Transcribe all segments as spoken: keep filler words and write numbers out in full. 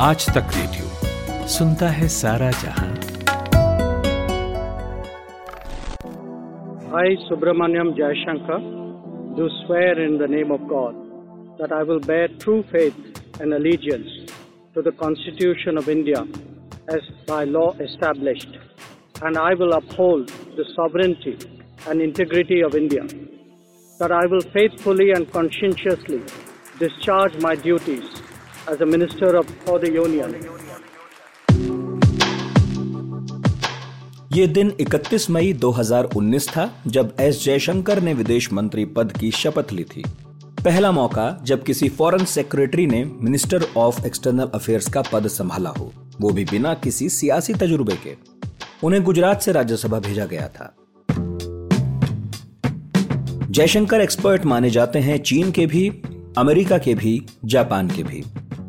आज तक रेडियो सुनता है सारा जहां। I, Subramaniam Jaishankar, do swear in the name of God that I will bear true faith and allegiance to the Constitution of India as by law established, and I will uphold the sovereignty and integrity of India, that I will faithfully and conscientiously discharge my duties as a minister of for the union. ये दिन इकतीस मई दो हज़ार उन्नीस था जब S Jaishankar ने विदेश मंत्री पद की शपथ ली थी। पहला मौका जब किसी फॉरेन सेक्रेटरी ने मिनिस्टर ऑफ एक्सटर्नल अफेयर्स का पद संभाला हो, वो भी बिना किसी सियासी तजुर्बे के। उन्हें गुजरात से राज्यसभा भेजा गया था। जयशंकर एक्सपर्ट माने जाते हैं चीन के भी, अमेरिका के भी, जापान के भी।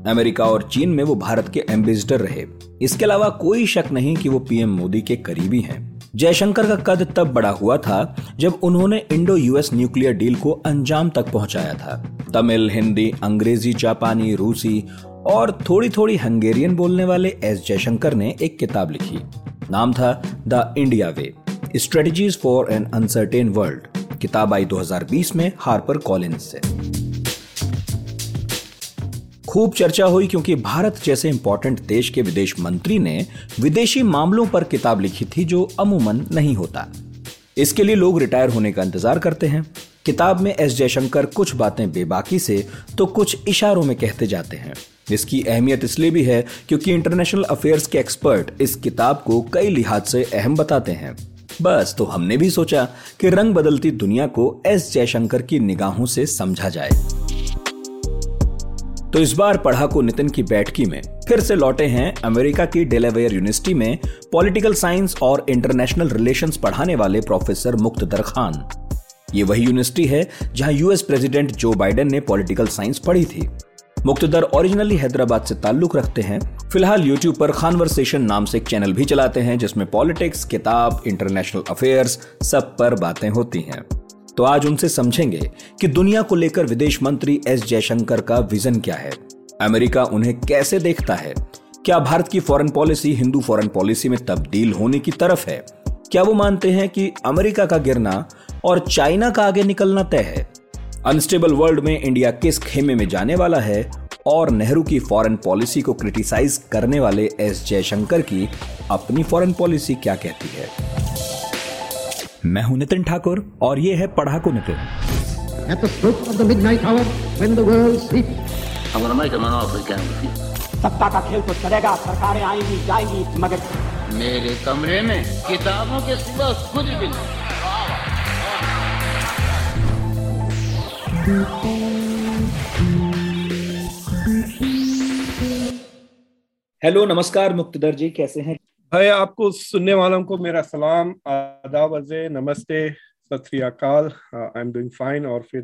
अमेरिका और चीन में वो भारत के एम्बेसडर रहे। इसके अलावा कोई शक नहीं कि वो पीएम मोदी के करीबी हैं। जयशंकर का कद तब बड़ा हुआ था जब उन्होंने इंडो यूएस न्यूक्लियर डील को अंजाम तक पहुंचाया था। तमिल, हिंदी, अंग्रेजी, जापानी, रूसी और थोड़ी थोड़ी हंगेरियन बोलने वाले एस जयशंकर ने एक किताब लिखी। नाम था the India way, strategies for an uncertain world. किताब आई दो हज़ार बीस में हार्पर कॉलिन्स से। खूब चर्चा हुई क्योंकि भारत जैसे इंपॉर्टेंट देश के विदेश मंत्री ने विदेशी मामलों पर किताब लिखी थी, जो अमूमन नहीं होता। इसके लिए लोग रिटायर होने का इंतजार करते हैं। किताब में एस जयशंकर कुछ बातें बेबाकी से तो कुछ इशारों में कहते जाते हैं। इसकी अहमियत इसलिए भी है क्योंकि इंटरनेशनल अफेयर्स के एक्सपर्ट इस किताब को कई लिहाज से अहम बताते हैं। बस तो हमने भी सोचा कि रंग बदलती दुनिया को एस जयशंकर की निगाहों से समझा जाए। तो इस बार पढ़ा को नितिन की बैठकी में फिर से लौटे हैं अमेरिका की डेलावेयर यूनिवर्सिटी में पॉलिटिकल साइंस और इंटरनेशनल रिलेशंस पढ़ाने वाले प्रोफेसर मुक्तदर खान। ये वही यूनिवर्सिटी है जहां यूएस प्रेसिडेंट जो बाइडेन ने पॉलिटिकल साइंस पढ़ी थी। मुक्तदर ओरिजिनली हैदराबाद से ताल्लुक रखते हैं। फिलहाल यूट्यूब पर कॉन्वर्सेशन नाम से एक चैनल भी चलाते हैं जिसमें पॉलिटिक्स, किताब, इंटरनेशनल अफेयर्स सब पर बातें होती हैं। तो आज उनसे समझेंगे कि दुनिया को लेकर विदेश मंत्री एस जयशंकर का विजन क्या है, अमेरिका उन्हें कैसे देखता है, क्या भारत की foreign policy Hindu foreign policy में तब्दील होने की तरफ है, क्या वो मानते हैं कि अमेरिका का गिरना और चाइना का आगे निकलना तय है, अनस्टेबल वर्ल्ड में इंडिया किस खेमे में जाने वाला है, और नेहरू की फॉरेन पॉलिसी को क्रिटिसाइज करने वाले एस जयशंकर की अपनी फॉरेन पॉलिसी क्या कहती है। मैं हूं नितिन ठाकुर और ये है पढ़ाकू Nitin. At the stroke of the midnight hour, when the world sleeps, I'm gonna make a monopoly game with you. सत्ता का खेल तो चलेगा, सरकारें आएंगी जाएंगी, मगर मेरे कमरे में किताबों के सिवा कुछ भी नहीं। हेलो, नमस्कार मुक्तदर जी, कैसे हैं? हाय, आपको सुनने वालों को मेरा सलाम, आदाब, अज़े, नमस्ते, सत श्री अकाल। आई एम डूइंग फाइन और फिर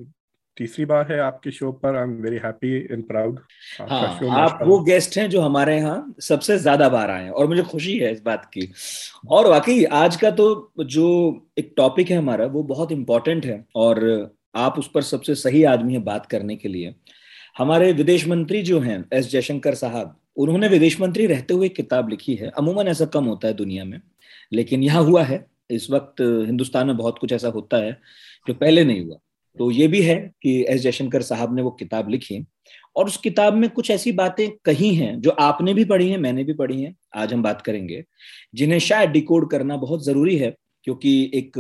तीसरी बार है आपके शो पर। I am very happy and proud. आप वो गेस्ट हैं जो हमारे यहाँ सबसे ज्यादा बार आए हैं और मुझे खुशी है इस बात की। और वाकई आज का तो जो एक टॉपिक है हमारा वो बहुत इम्पोर्टेंट है और आप उस पर सबसे सही आदमी है बात करने के लिए। हमारे विदेश मंत्री जो हैं एस जयशंकर साहब, उन्होंने विदेश मंत्री रहते हुए किताब लिखी है। अमूमन ऐसा कम होता है दुनिया में, लेकिन यहाँ हुआ है। इस वक्त हिंदुस्तान में बहुत कुछ ऐसा होता है जो पहले नहीं हुआ, तो ये भी है कि एस जयशंकर साहब ने वो किताब लिखी और उस किताब में कुछ ऐसी बातें कही हैं जो आपने भी पढ़ी हैं, मैंने भी पढ़ी हैं, आज हम बात करेंगे, जिन्हें शायद डिकोड करना बहुत जरूरी है। क्योंकि एक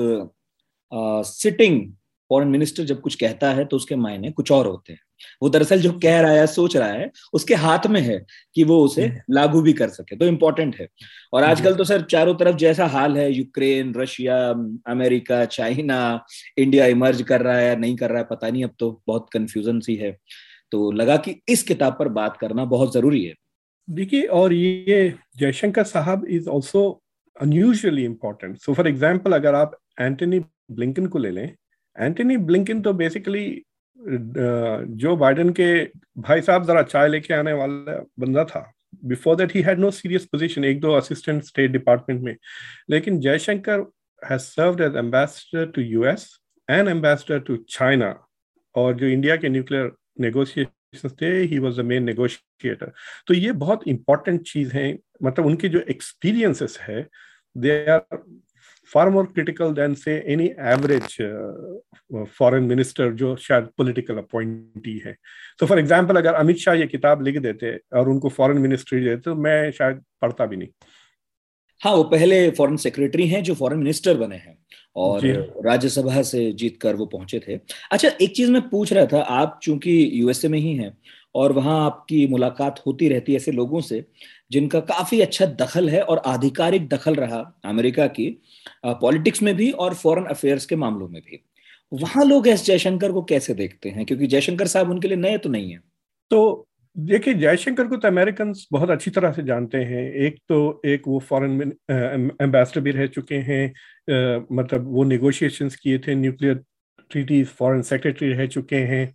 आ, सिटिंग फॉरेन मिनिस्टर जब कुछ कहता है तो उसके मायने कुछ और होते हैं। वो दरअसल जो कह रहा है, सोच रहा है, उसके हाथ में है कि वो उसे लागू भी कर सके, तो इम्पोर्टेंट है। और आजकल तो सर चारों तरफ जैसा हाल है, Ukraine, Russia, America, China, India emerge कर रहा है, नहीं कर रहा है, पता नहीं, अब तो बहुत कंफ्यूजन सी है, तो लगा कि इस किताब पर बात करना बहुत जरूरी है। देखिए, और ये जयशंकर साहब is also unusually important. So for example, अगर आप एंटनी ब्लिंकन को ले लें, एंटनी ब्लिंकन तो बेसिकली जो बाइडेन के भाई साहब जरा चाय लेके आने वाला बंदा था। Before that he had no serious position, एक दो असिस्टेंट स्टेट डिपार्टमेंट में। लेकिन Jaishankar has served as ambassador to US and ambassador to China, और जो इंडिया के न्यूक्लियर नेगोशिएशन थे, he was the main negotiator. तो ये बहुत इंपॉर्टेंट चीज है, मतलब उनके जो एक्सपीरियंसेस है they are far more critical than से एनी एवरेज फॉरेन मिनिस्टर जो शायद पॉलिटिकल अपॉइंटी है। तो फॉर एग्जांपल अगर अमित शाह ये किताब लिख देते और उनको फॉरेन मिनिस्ट्री देते तो मैं शायद पढ़ता भी नहीं। हाँ, वो पहले फॉरेन सेक्रेटरी हैं जो फॉरेन मिनिस्टर बने हैं और राज्यसभा से जीत कर वो पहुंचे थे। अच्छा, एक चीज मैं पूछ रहा था, आप चूंकि यूएसए में ही हैं और वहां आपकी मुलाकात होती रहती है ऐसे लोगों से जिनका काफी अच्छा दखल है और आधिकारिक दखल रहा अमेरिका की पॉलिटिक्स में भी और फॉरेन अफेयर्स के मामलों में भी, वहां लोग एस जयशंकर को कैसे देखते हैं, क्योंकि जयशंकर साहब उनके लिए नए तो नहीं है? तो देखिए, जयशंकर को तो अमेरिकन बहुत अच्छी तरह से जानते हैं। एक तो एक वो फॉरेन एम्बेसडर भी रह चुके हैं, आ, मतलब वो नेगोशिएशंस किए थे न्यूक्लियर ट्रीटी, फॉरेन सेक्रेटरी रह चुके हैं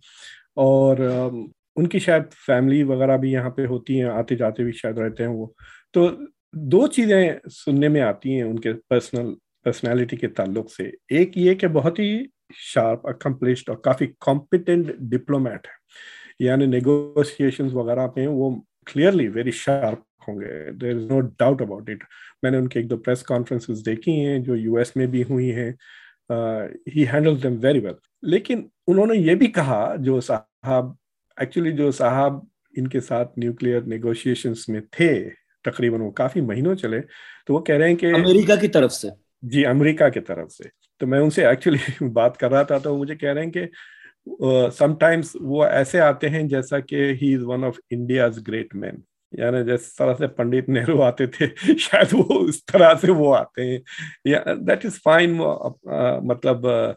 और आ, उनकी शायद फैमिली वगैरह भी यहाँ पे होती है, आते जाते भी शायद रहते हैं वो। तो दो चीज़ें सुनने में आती हैं उनके पर्सनल पर्सनैलिटी के ताल्लुक से। एक ये कि बहुत ही शार्प, अकम्प्लिश्ड और काफ़ी कॉम्पिटेंट डिप्लोमेट है, यानी नेगोशिएशंस वगैरह पे वो क्लियरली वेरी शार्प होंगे, there is no doubt about it. मैंने उनके एक दो प्रेस कॉन्फ्रेंसेस देखी हैं जो यूएस में भी हुई हैं। He handles them very well. लेकिन उन्होंने ये भी कहा, जो साहब एक्चुअली जो साहब इनके साथ न्यूक्लियर नेगोशिएशंस में थे तकरीबन, वो काफी महीनों चले, तो वो कह रहे हैं कि अमेरिका की तरफ से, जी अमेरिका की तरफ से। तो मैं उनसे एक्चुअली बात कर रहा था तो मुझे कह रहे हैं कि समटाइम्स uh, वो ऐसे आते हैं जैसा कि he is one of India's great man, यानी जिस तरह से पंडित नेहरू आते थे शायद वो उस तरह से वो आते हैं। या दैट इज फाइन, मतलब uh,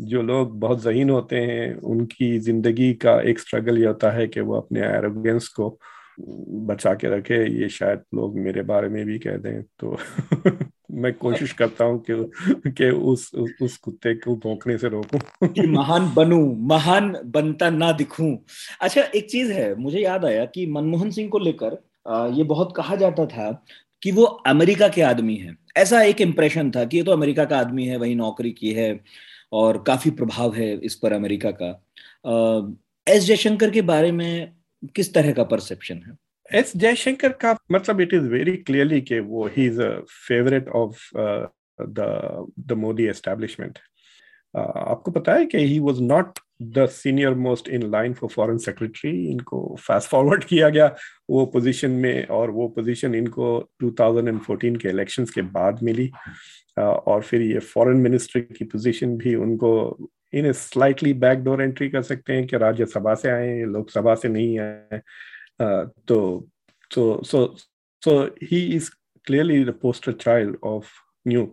जो लोग बहुत ज़हीन होते हैं उनकी जिंदगी का एक स्ट्रगल ये होता है कि वो अपने एरोगेंस को बचा के रखे, ये शायद लोग मेरे बारे में भी कह दें। तो मैं कोशिश करता हूँ कि कि उस उस कुत्ते को भौंकने से रोकूं कि महान बनूं, महान बनता ना दिखूं। अच्छा, एक चीज है मुझे याद आया कि मनमोहन सिंह को लेकर ये बहुत कहा जाता था कि वो अमेरिका के आदमी हैं, ऐसा एक इम्प्रेशन था कि ये तो अमेरिका का आदमी है, वही नौकरी की है और काफी प्रभाव है इस पर अमेरिका का। एस जयशंकर के बारे में किस तरह का परसेप्शन है? एस जयशंकर का मतलब इट इज वेरी क्लियरली कि वो he is a favourite of the the Modi establishment. आपको पता है कि he was not the senior most in line for foreign secretary, इनको फास्ट फॉरवर्ड किया गया वो पोजीशन में और वो पोजीशन इनको दो हज़ार चौदह के इलेक्शंस के बाद मिली uh, और फिर ये फॉरेन मिनिस्ट्री की पोजीशन भी उनको इन स्लाइटली बैकडोर एंट्री कर सकते हैं कि राज्यसभा से आए, लोकसभा से नहीं आए। Uh, तो तो so so he is clearly the poster child of new.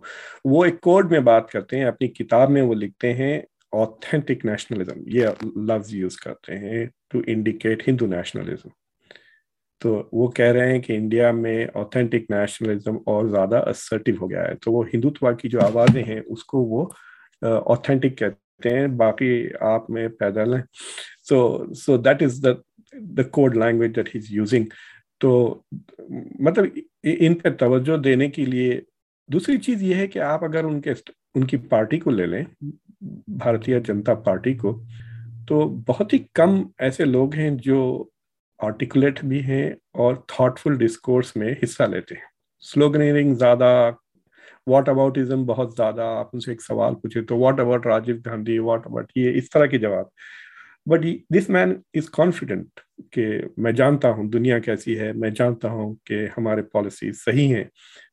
वो एक कोड में बात करते हैं, अपनी किताब में वो लिखते हैं ऑथेंटिक नेशनलिज्म, ये लफ्ज यूज करते हैं टू इंडिकेट हिंदू नेशनलिज्म। तो वो कह रहे हैं कि इंडिया में ऑथेंटिक नेशनलिज्म और ज्यादा असर्टिव हो गया है, तो वो हिंदुत्व की जो आवाजें हैं उसको वो ऑथेंटिक uh, कहते हैं, बाकी आप में पैदल हैं। So so that is the the code language that he's using। तो मतलब इन पर तवज्जो देने के लिए। दूसरी चीज ये है कि आप अगर उनके उनकी पार्टी को ले लें, भारतीय जनता पार्टी को, तो बहुत ही कम ऐसे लोग हैं जो आर्टिकुलेट भी हैं और थॉटफुल डिस्कोर्स में हिस्सा लेते हैं। स्लोगनिंग ज़्यादा, व्हाट अबाउटिज्म बहुत ज़्यादा। आप उनसे एक सवाल पूछे तो what about Rajiv Gandhi, what about ये, इस तरह के जवाब। But this man is confident कि मैं जानता हूँ दुनिया कैसी है, मैं जानता हूँ कि हमारे पॉलिसी सही हैं,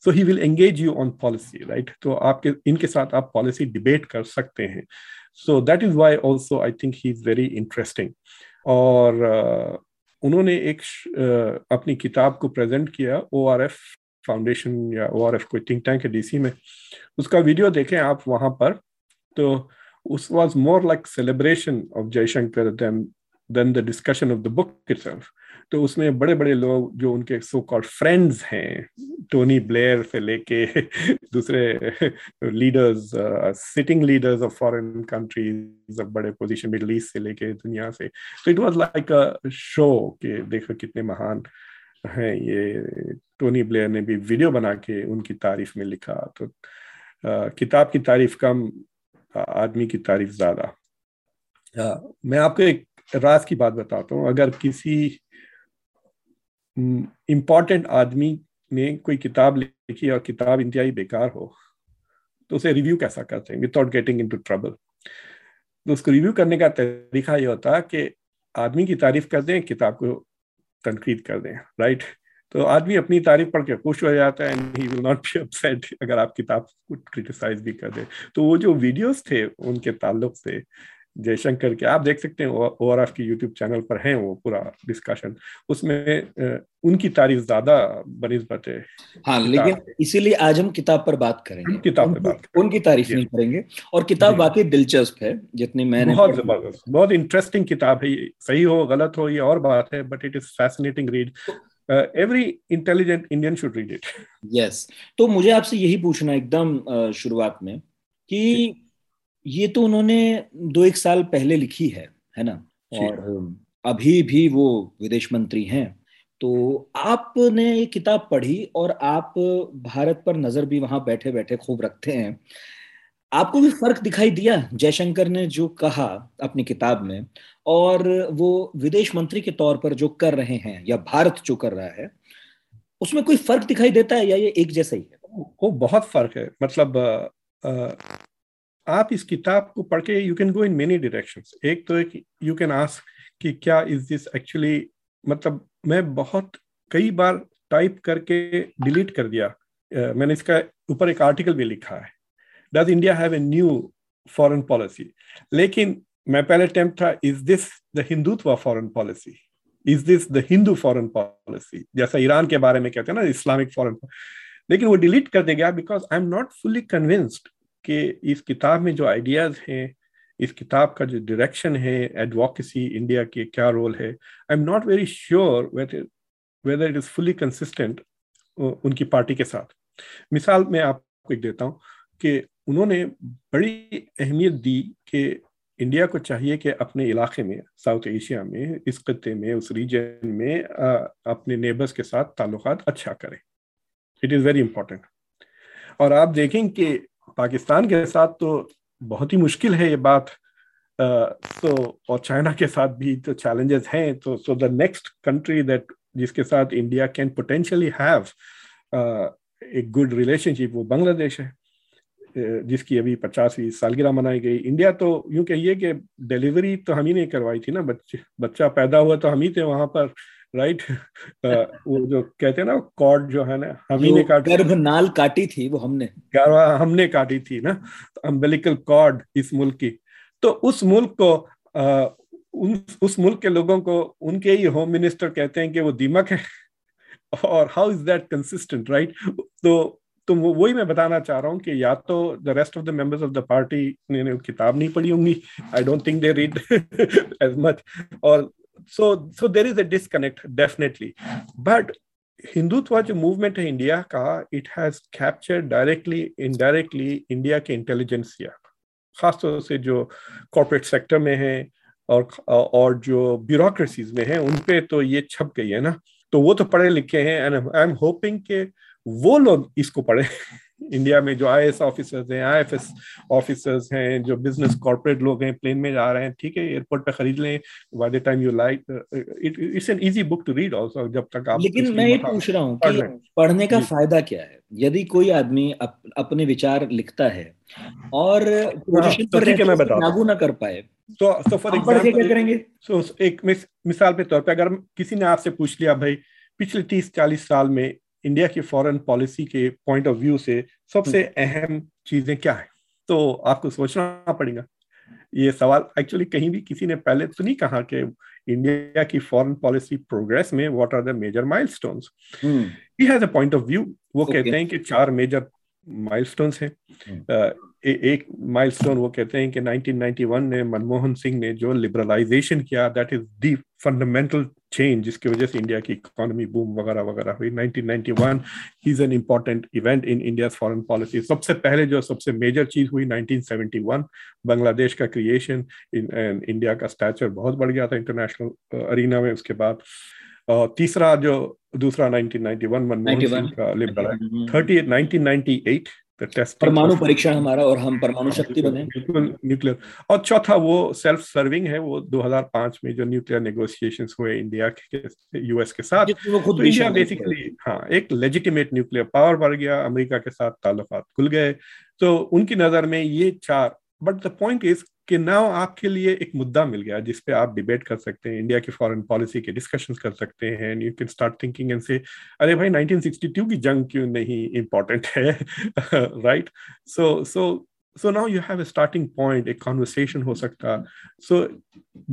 so he will engage you on policy, right. तो आपके इनके साथ आप पॉलिसी डिबेट कर सकते हैं। So that is why also I think he is very interesting. और uh, उन्होंने एक uh, अपनी किताब को प्रेजेंट किया ओ आर एफ फाउंडेशन या ओ आर एफ कोई थिंक टैंक है डीसी में, उसका वीडियो देखें आप वहाँ पर। तो It was more like celebration of Jaishankar than than the discussion of the book itself. तो उसमें बड़े बड़े लोग जो उनके सो कॉल्ड फ्रेंड्स हैं, टोनी ब्लेयर से लेके दूसरे leaders, sitting leaders of foreign countries, बड़े पोजीशन मिडल ईस्ट से लेके दुनिया से। तो it was like a show कि देखो कितने महान हैं ये। टोनी ब्लेयर ने भी वीडियो बना के उनकी तारीफ में लिखा। तो uh, किताब की तारीफ कम, आदमी की तारीफ ज्यादा। मैं आपको एक राज की बात बताता हूँ। अगर किसी इम्पोर्टेंट आदमी ने कोई किताब लिखी और किताब इंतहाई बेकार हो तो उसे रिव्यू कैसा करते हैं विदाउट गेटिंग इनटू ट्रबल? तो उसको रिव्यू करने का तरीका ये होता है कि आदमी की तारीफ कर दें, किताब को तनकीद कर दें, राइट? तो आदमी अपनी तारीफ पढ़ के खुश हो जाता है and he will not be upset अगर आप किताब को क्रिटिसाइज भी कर दें। तो वो जो वीडियोस थे उनके ताल्लुक से जयशंकर के, आप देख सकते हैं ओआरएफ की यूट्यूब चैनल पर हैं वो पूरा डिस्कशन, उसमें उनकी तारीफ ज्यादा बनिस्बत है। हाँ, लेकिन इसीलिए आज हम किताब पर बात करेंगे, किताब पर बात करेंगे, उनकी तारीफ नहीं करेंगे। और किताब वाकई दिलचस्प है, जितनी मैंने बहुत जबरदस्त, बहुत इंटरेस्टिंग किताब है। सही हो गलत हो ये और बात है, but it is fascinating read. Uh, every intelligent Indian should read it. Yes. तो मुझे आपसे यही पूछना एकदम शुरुआत में कि ये तो उन्होंने दो एक साल पहले लिखी है, है ना, और अभी भी वो विदेश मंत्री हैं। तो आपने ये किताब पढ़ी और आप भारत पर नजर भी वहां बैठे बैठे खूब रखते हैं, आपको भी फर्क दिखाई दिया जयशंकर ने जो कहा अपनी किताब में और वो विदेश मंत्री के तौर पर जो कर रहे हैं या भारत जो कर रहा है, उसमें कोई फर्क दिखाई देता है या ये एक जैसा ही है? वो बहुत फर्क है। मतलब आ, आप इस किताब को पढ़ के you can go in many directions. एक तो यू कैन आस्क कि क्या इज दिस एक्चुअली, मतलब मैं बहुत कई बार टाइप करके डिलीट कर दिया। आ, मैंने इसका ऊपर एक आर्टिकल भी लिखा है, does India have a new foreign policy. लेकिन मैं पहले अटेम्प्ट था, is this the Hindutva foreign policy, is this the Hindu foreign policy, जैसा ईरान के बारे में कहते हैं ना, इस्लामिक फॉरेन। लेकिन वो डिलीट कर दे गया because I am not fully convinced कि इस किताब में जो आइडियाज हैं, इस किताब का जो डायरेक्शन है, एडवोकेसी इंडिया के क्या रोल है, I am not very sure whether it is fully consistent उनकी पार्टी के साथ। मिसाल मैं आपको एक देता हूँ कि उन्होंने बड़ी अहमियत दी कि इंडिया को चाहिए कि अपने इलाके में, साउथ एशिया में, इस खत्ते में, उस रीजन में आ, अपने नेबर्स के साथ ताल्लुकात अच्छा करें। It is very important. और आप देखें कि पाकिस्तान के साथ तो बहुत ही मुश्किल है ये बात, तो और चाइना के साथ भी तो चैलेंजेस हैं। तो so the next country that जिसके साथ India can potentially have a good relationship वो बांग्लादेश है, जिसकी अभी पचासवीं सालगिरह मनाई गई। इंडिया तो यूं कहिए कि डिलीवरी तो हम ही ने करवाई थी ना, बच्चे बच्चा पैदा हुआ तो हम ही थे वहां पर, राइट? वो जो कहते हैं ना कॉर्ड जो है ना, हम ही ने काटी, गर्भनाल काटी थी वो हमने हमने काटी थी ना, अम्बेलिकल कॉर्ड इस मुल्क की। तो उस मुल्क को आ, उन, उस मुल्क के लोगों को उनके ही होम मिनिस्टर कहते हैं कि वो दीमक है, और how is that consistent, right? तो तो वही मैं बताना चाह रहा हूँ कि या तो the rest of the members of the party ने किताब नहीं पढ़ी होंगी, I don't think they read as much, और so so there is a disconnect definitely. But Hindutva जो मूवमेंट है इंडिया का, it has captured directly indirectly India के इंटेलिजेंसिया, खासतौर से जो कॉर्पोरेट सेक्टर में है और और जो ब्यूरोक्रेसीज में है, उन पे तो ये छप गई है ना। तो वो तो पढ़े लिखे हैं एंड आई एम होपिंग के वो लोग इसको पढ़े इंडिया में जो आईएएस ऑफिसर्स हैं, आईएफएस ऑफिसर्स हैं, जो बिजनेस कॉर्पोरेट लोग हैं, प्लेन में जा रहे हैं, ठीक है, एयरपोर्ट पे खरीद लें, by the time you like it, it's an easy book to read also, जब तक आप। लेकिन मैं ये पूछ रहा हूं कि पढ़ने का फायदा क्या है? यदि कोई आदमी अप, अपने विचार लिखता है और पोजीशन पर रहकर लागू ना कर पाए तो तो फॉर एग्जांपल क्या करेंगे? सो एक मिसाल के तौर पे अगर किसी ने आपसे पूछ लिया, भाई पिछले तीस चालीस साल में इंडिया की फॉरेन पॉलिसी के पॉइंट ऑफ व्यू से सबसे अहम चीजें क्या है, तो आपको सोचना पड़ेगा ये सवाल। एक्चुअली कहीं भी किसी ने पहले तो नहीं कहा कि इंडिया की फॉरेन पॉलिसी प्रोग्रेस में what are the major milestones. He has a point of view, वो okay. कहते हैं कि चार मेजर माइलस्टोन्स हैं। uh, ए, एक माइलस्टोन वो कहते हैं कि नाइनटीन नाइंटी वन में मनमोहन सिंह ने जो लिबरलाइजेशन किया, that is the fundamental change जिसकी वजह से इंडिया की इकोनॉमी बूम वगैरह वगैरह हुई। Nineteen ninety one is an important event in India foreign policy. सबसे पहले जो सबसे मेजर चीज हुई नाइनटीन सेवेंटी वन, बांग्लादेश का क्रिएशन, इंडिया का स्टैचर बहुत बढ़ गया था इंटरनेशनल अरीना में उसके बाद। uh, तीसरा जो दूसरा nineteen ninety one Manmohan Singh का liberalisation. Thirty nineteen ninety eight परमाणु परीक्षण हमारा और हम परमाणु शक्ति बने, बिल्कुल न्यूक्लियर। और चौथा वो सेल्फ सर्विंग है, वो दो हज़ार पाँच में जो न्यूक्लियर नेगोशिएशंस हुए इंडिया के यूएस के साथ, तो इंडिया बेसिकली हाँ एक लेजिटिमेट न्यूक्लियर पावर बढ़ गया, अमेरिका के साथ ताल्लुकात खुल गए, तो उनकी नजर में ये चार। बट द पॉइंट इज कि नाउ आपके लिए एक मुद्दा मिल गया जिसपे आप डिबेट कर सकते हैं, इंडिया की फॉरेन पॉलिसी के डिस्कशंस कर सकते हैं, and you can start thinking and say अरे भाई नाइनटीन सिक्सटी टू की जंग क्यों नहीं इंपॉर्टेंट है, right? So so so now you have a starting point, एक कॉन्वर्सेशन हो सकता। सो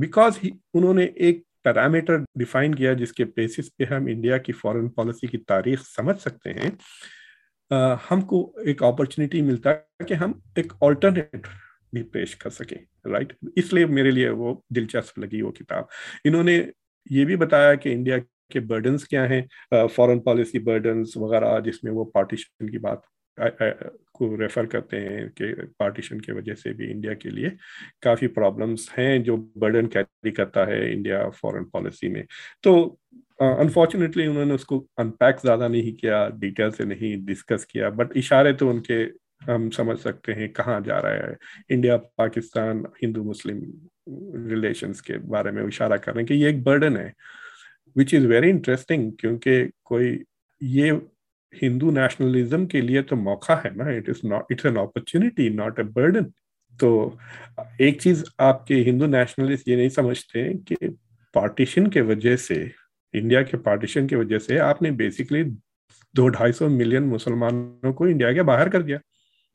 बिकॉज उन्होंने एक पैरामीटर डिफाइन किया जिसके बेसिस पे हम इंडिया की फॉरेन पॉलिसी की तारीख समझ सकते हैं, uh, हमको एक अपॉर्चुनिटी मिलता है कि हम एक ऑल्टरनेट भी पेश कर सके, राइट? इसलिए मेरे लिए वो दिलचस्प लगी वो किताब। इन्होंने ये भी बताया कि इंडिया के बर्डन्स क्या हैं, फॉरेन पॉलिसी बर्डन्स वगैरह, जिसमें वो पार्टीशन की बात आ, आ, को रेफर करते हैं कि पार्टीशन के वजह से भी इंडिया के लिए काफी प्रॉब्लम्स हैं जो बर्डन कैरी करता है इंडिया फॉरेन पॉलिसी में। तो अनफॉर्चुनेटली uh, उन्होंने उसको अनपैक ज्यादा नहीं किया, डिटेल से नहीं डिस्कस किया, बट इशारे तो उनके हम समझ सकते हैं कहाँ जा रहा है। इंडिया पाकिस्तान हिंदू मुस्लिम रिलेशंस के बारे में इशारा कर रहे हैं कि ये एक बर्डन है, विच इज़ वेरी इंटरेस्टिंग, क्योंकि कोई ये हिंदू नेशनलिज्म के लिए तो मौका है ना, it is not, it's an opportunity not a burden. तो एक चीज आपके हिंदू नेशनलिस्ट ये नहीं समझते कि पार्टीशन के वजह से, इंडिया के पार्टीशन की वजह से आपने बेसिकली दो ढाई सौ मिलियन मुसलमानों को इंडिया के बाहर कर दिया,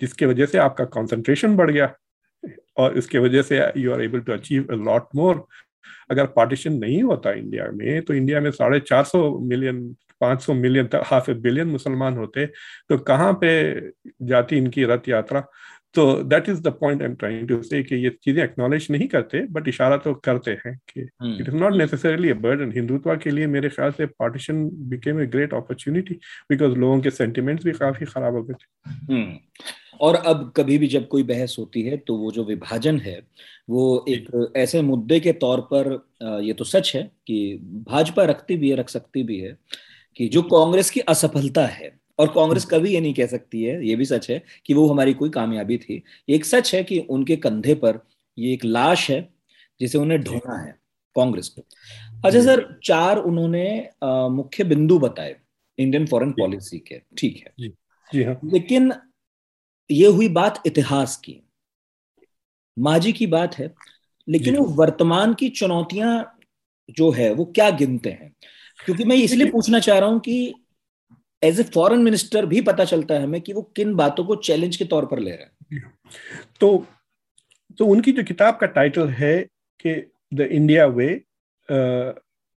जिसके वजह से आपका कंसंट्रेशन बढ़ गया और इसके वजह से you are able to achieve a lot more. अगर पार्टीशन नहीं होता इंडिया में, तो इंडिया में साढ़े चार सौ मिलियन पाँच सौ मिलियन तक हाफ ए बिलियन मुसलमान होते, तो कहाँ पे जाती इनकी रथ यात्रा। तो that is the point I am trying to say कि ये चीजें एक्नॉलेज नहीं करते, बट इशारा तो करते हैं कि it is not necessarily a burden. Hindutva के लिए मेरे ख्याल से partition became a great opportunity, because लोगों के सेंटिमेंट्स भी काफी खराब हो गए थे। और अब कभी भी जब कोई बहस होती है तो वो जो विभाजन है वो एक ऐसे मुद्दे के तौर पर, ये तो सच है कि भाजपा रखती भी है, रख सकती भी है, कि जो कांग्रेस की असफलता है, और कांग्रेस कभी ये नहीं कह सकती है, ये भी सच है कि वो हमारी कोई कामयाबी थी। एक सच है कि उनके कंधे पर ये एक लाश है जिसे उन्हें ढोना है, कांग्रेस को। अच्छा सर, चार उन्होंने मुख्य बिंदु बताए इंडियन फॉरेन पॉलिसी के, ठीक है जी, जी हाँ। लेकिन ये हुई बात इतिहास की, माजी की बात है, लेकिन वो वर्तमान की चुनौतियां जो है वो क्या गिनते हैं? क्योंकि मैं इसलिए पूछना चाह रहा हूं कि एज ए फॉरेन मिनिस्टर भी पता चलता है हमें कि वो किन बातों को चैलेंज के तौर पर ले रहे हैं। तो तो उनकी जो किताब का टाइटल है कि the India way,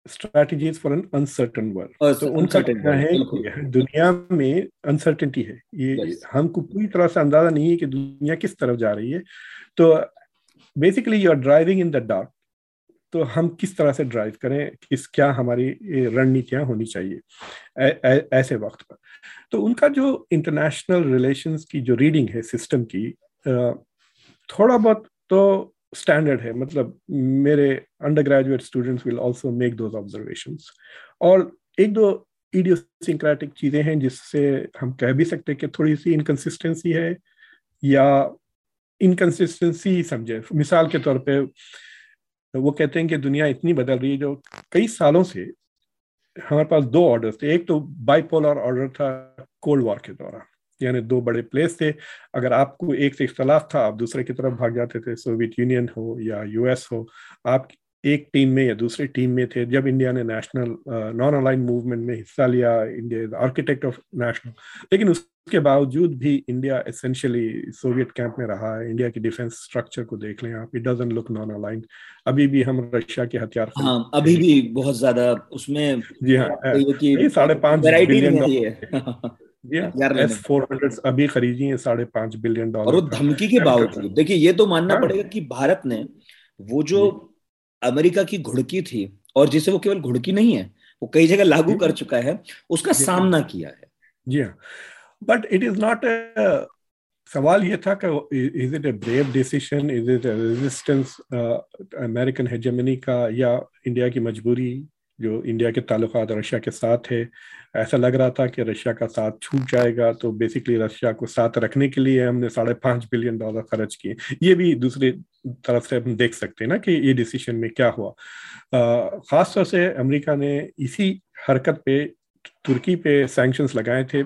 strategies for an uncertain world. तो उनका कहना है कि दुनिया में अनसर्टेनिटी है, ये हमको पूरी तरह से अंदाजा नहीं है कि दुनिया किस तरफ जा रही है। तो basically you are driving in the dark, तो हम किस तरह से ड्राइव करें, किस क्या हमारी रणनीतियां होनी चाहिए ऐ, ऐसे वक्त पर। तो उनका जो इंटरनेशनल रिलेशंस की जो रीडिंग है सिस्टम की, थोड़ा बहुत तो स्टैंडर्ड है, मतलब मेरे under graduate students will also make those observations, और एक दो इडियोसिंक्रेटिक चीज़ें हैं जिससे हम कह भी सकते हैं कि थोड़ी सी इनकन्सिस्टेंसी है, या इनकन्सिस्टेंसी समझे। मिसाल के तौर पे वो कहते हैं कि दुनिया इतनी बदल रही है, जो कई सालों से हमारे पास दो ऑर्डर्स थे, एक तो बाइपोलर ऑर्डर था कोल्ड वॉर के दौरान, यानी दो बड़े प्लेस थे, अगर आपको एक से इख्तलाफ था आप दूसरे की तरफ भाग जाते थे, सोवियत यूनियन हो या यूएस हो, आप एक टीम में या दूसरी टीम में थे। जब इंडिया ने नेशनल नॉन अलाइन मूवमेंट में हिस्सा लिया, India is architect of national, लेकिन उसके बावजूद भी इंडिया एसेंशियली सोवियत कैंप में रहा है। इंडिया की डिफेंस स्ट्रक्चर को देख लें आप, it doesn't look non align, अभी भी हम रशिया के हथियार, हाँ, अभी भी बहुत ज्यादा उसमें, जी हाँ, साढ़े पाँच बिलियन एस फोर हंड्रेड अभी खरीदी है साढ़े पांच बिलियन डॉलर, और वो धमकी के बावजूद। देखिए ये तो मानना पड़ेगा कि भारत ने वो जो अमेरिका की घुड़की थी, और जिसे वो केवल घुड़की नहीं है, वो कई जगह लागू कर चुका है, उसका सामना किया है। जी हाँ, बट इट इज नॉट, सवाल ये था कि is it a brave decision, is it a resistance American hegemony का, या इंडिया की मजबूरी जो इंडिया के ताल्लुकात रशिया के साथ है, ऐसा लग रहा था कि रशिया का साथ छूट जाएगा, तो बेसिकली रशिया को साथ रखने के लिए हमने साढ़े पाँच बिलियन डॉलर खर्च किए। ये भी दूसरी तरफ से हम देख सकते हैं ना कि ये डिसीजन में क्या हुआ। ख़ासतौर से अमेरिका ने इसी हरकत पे तुर्की पे सैंक्शंस लगाए थे,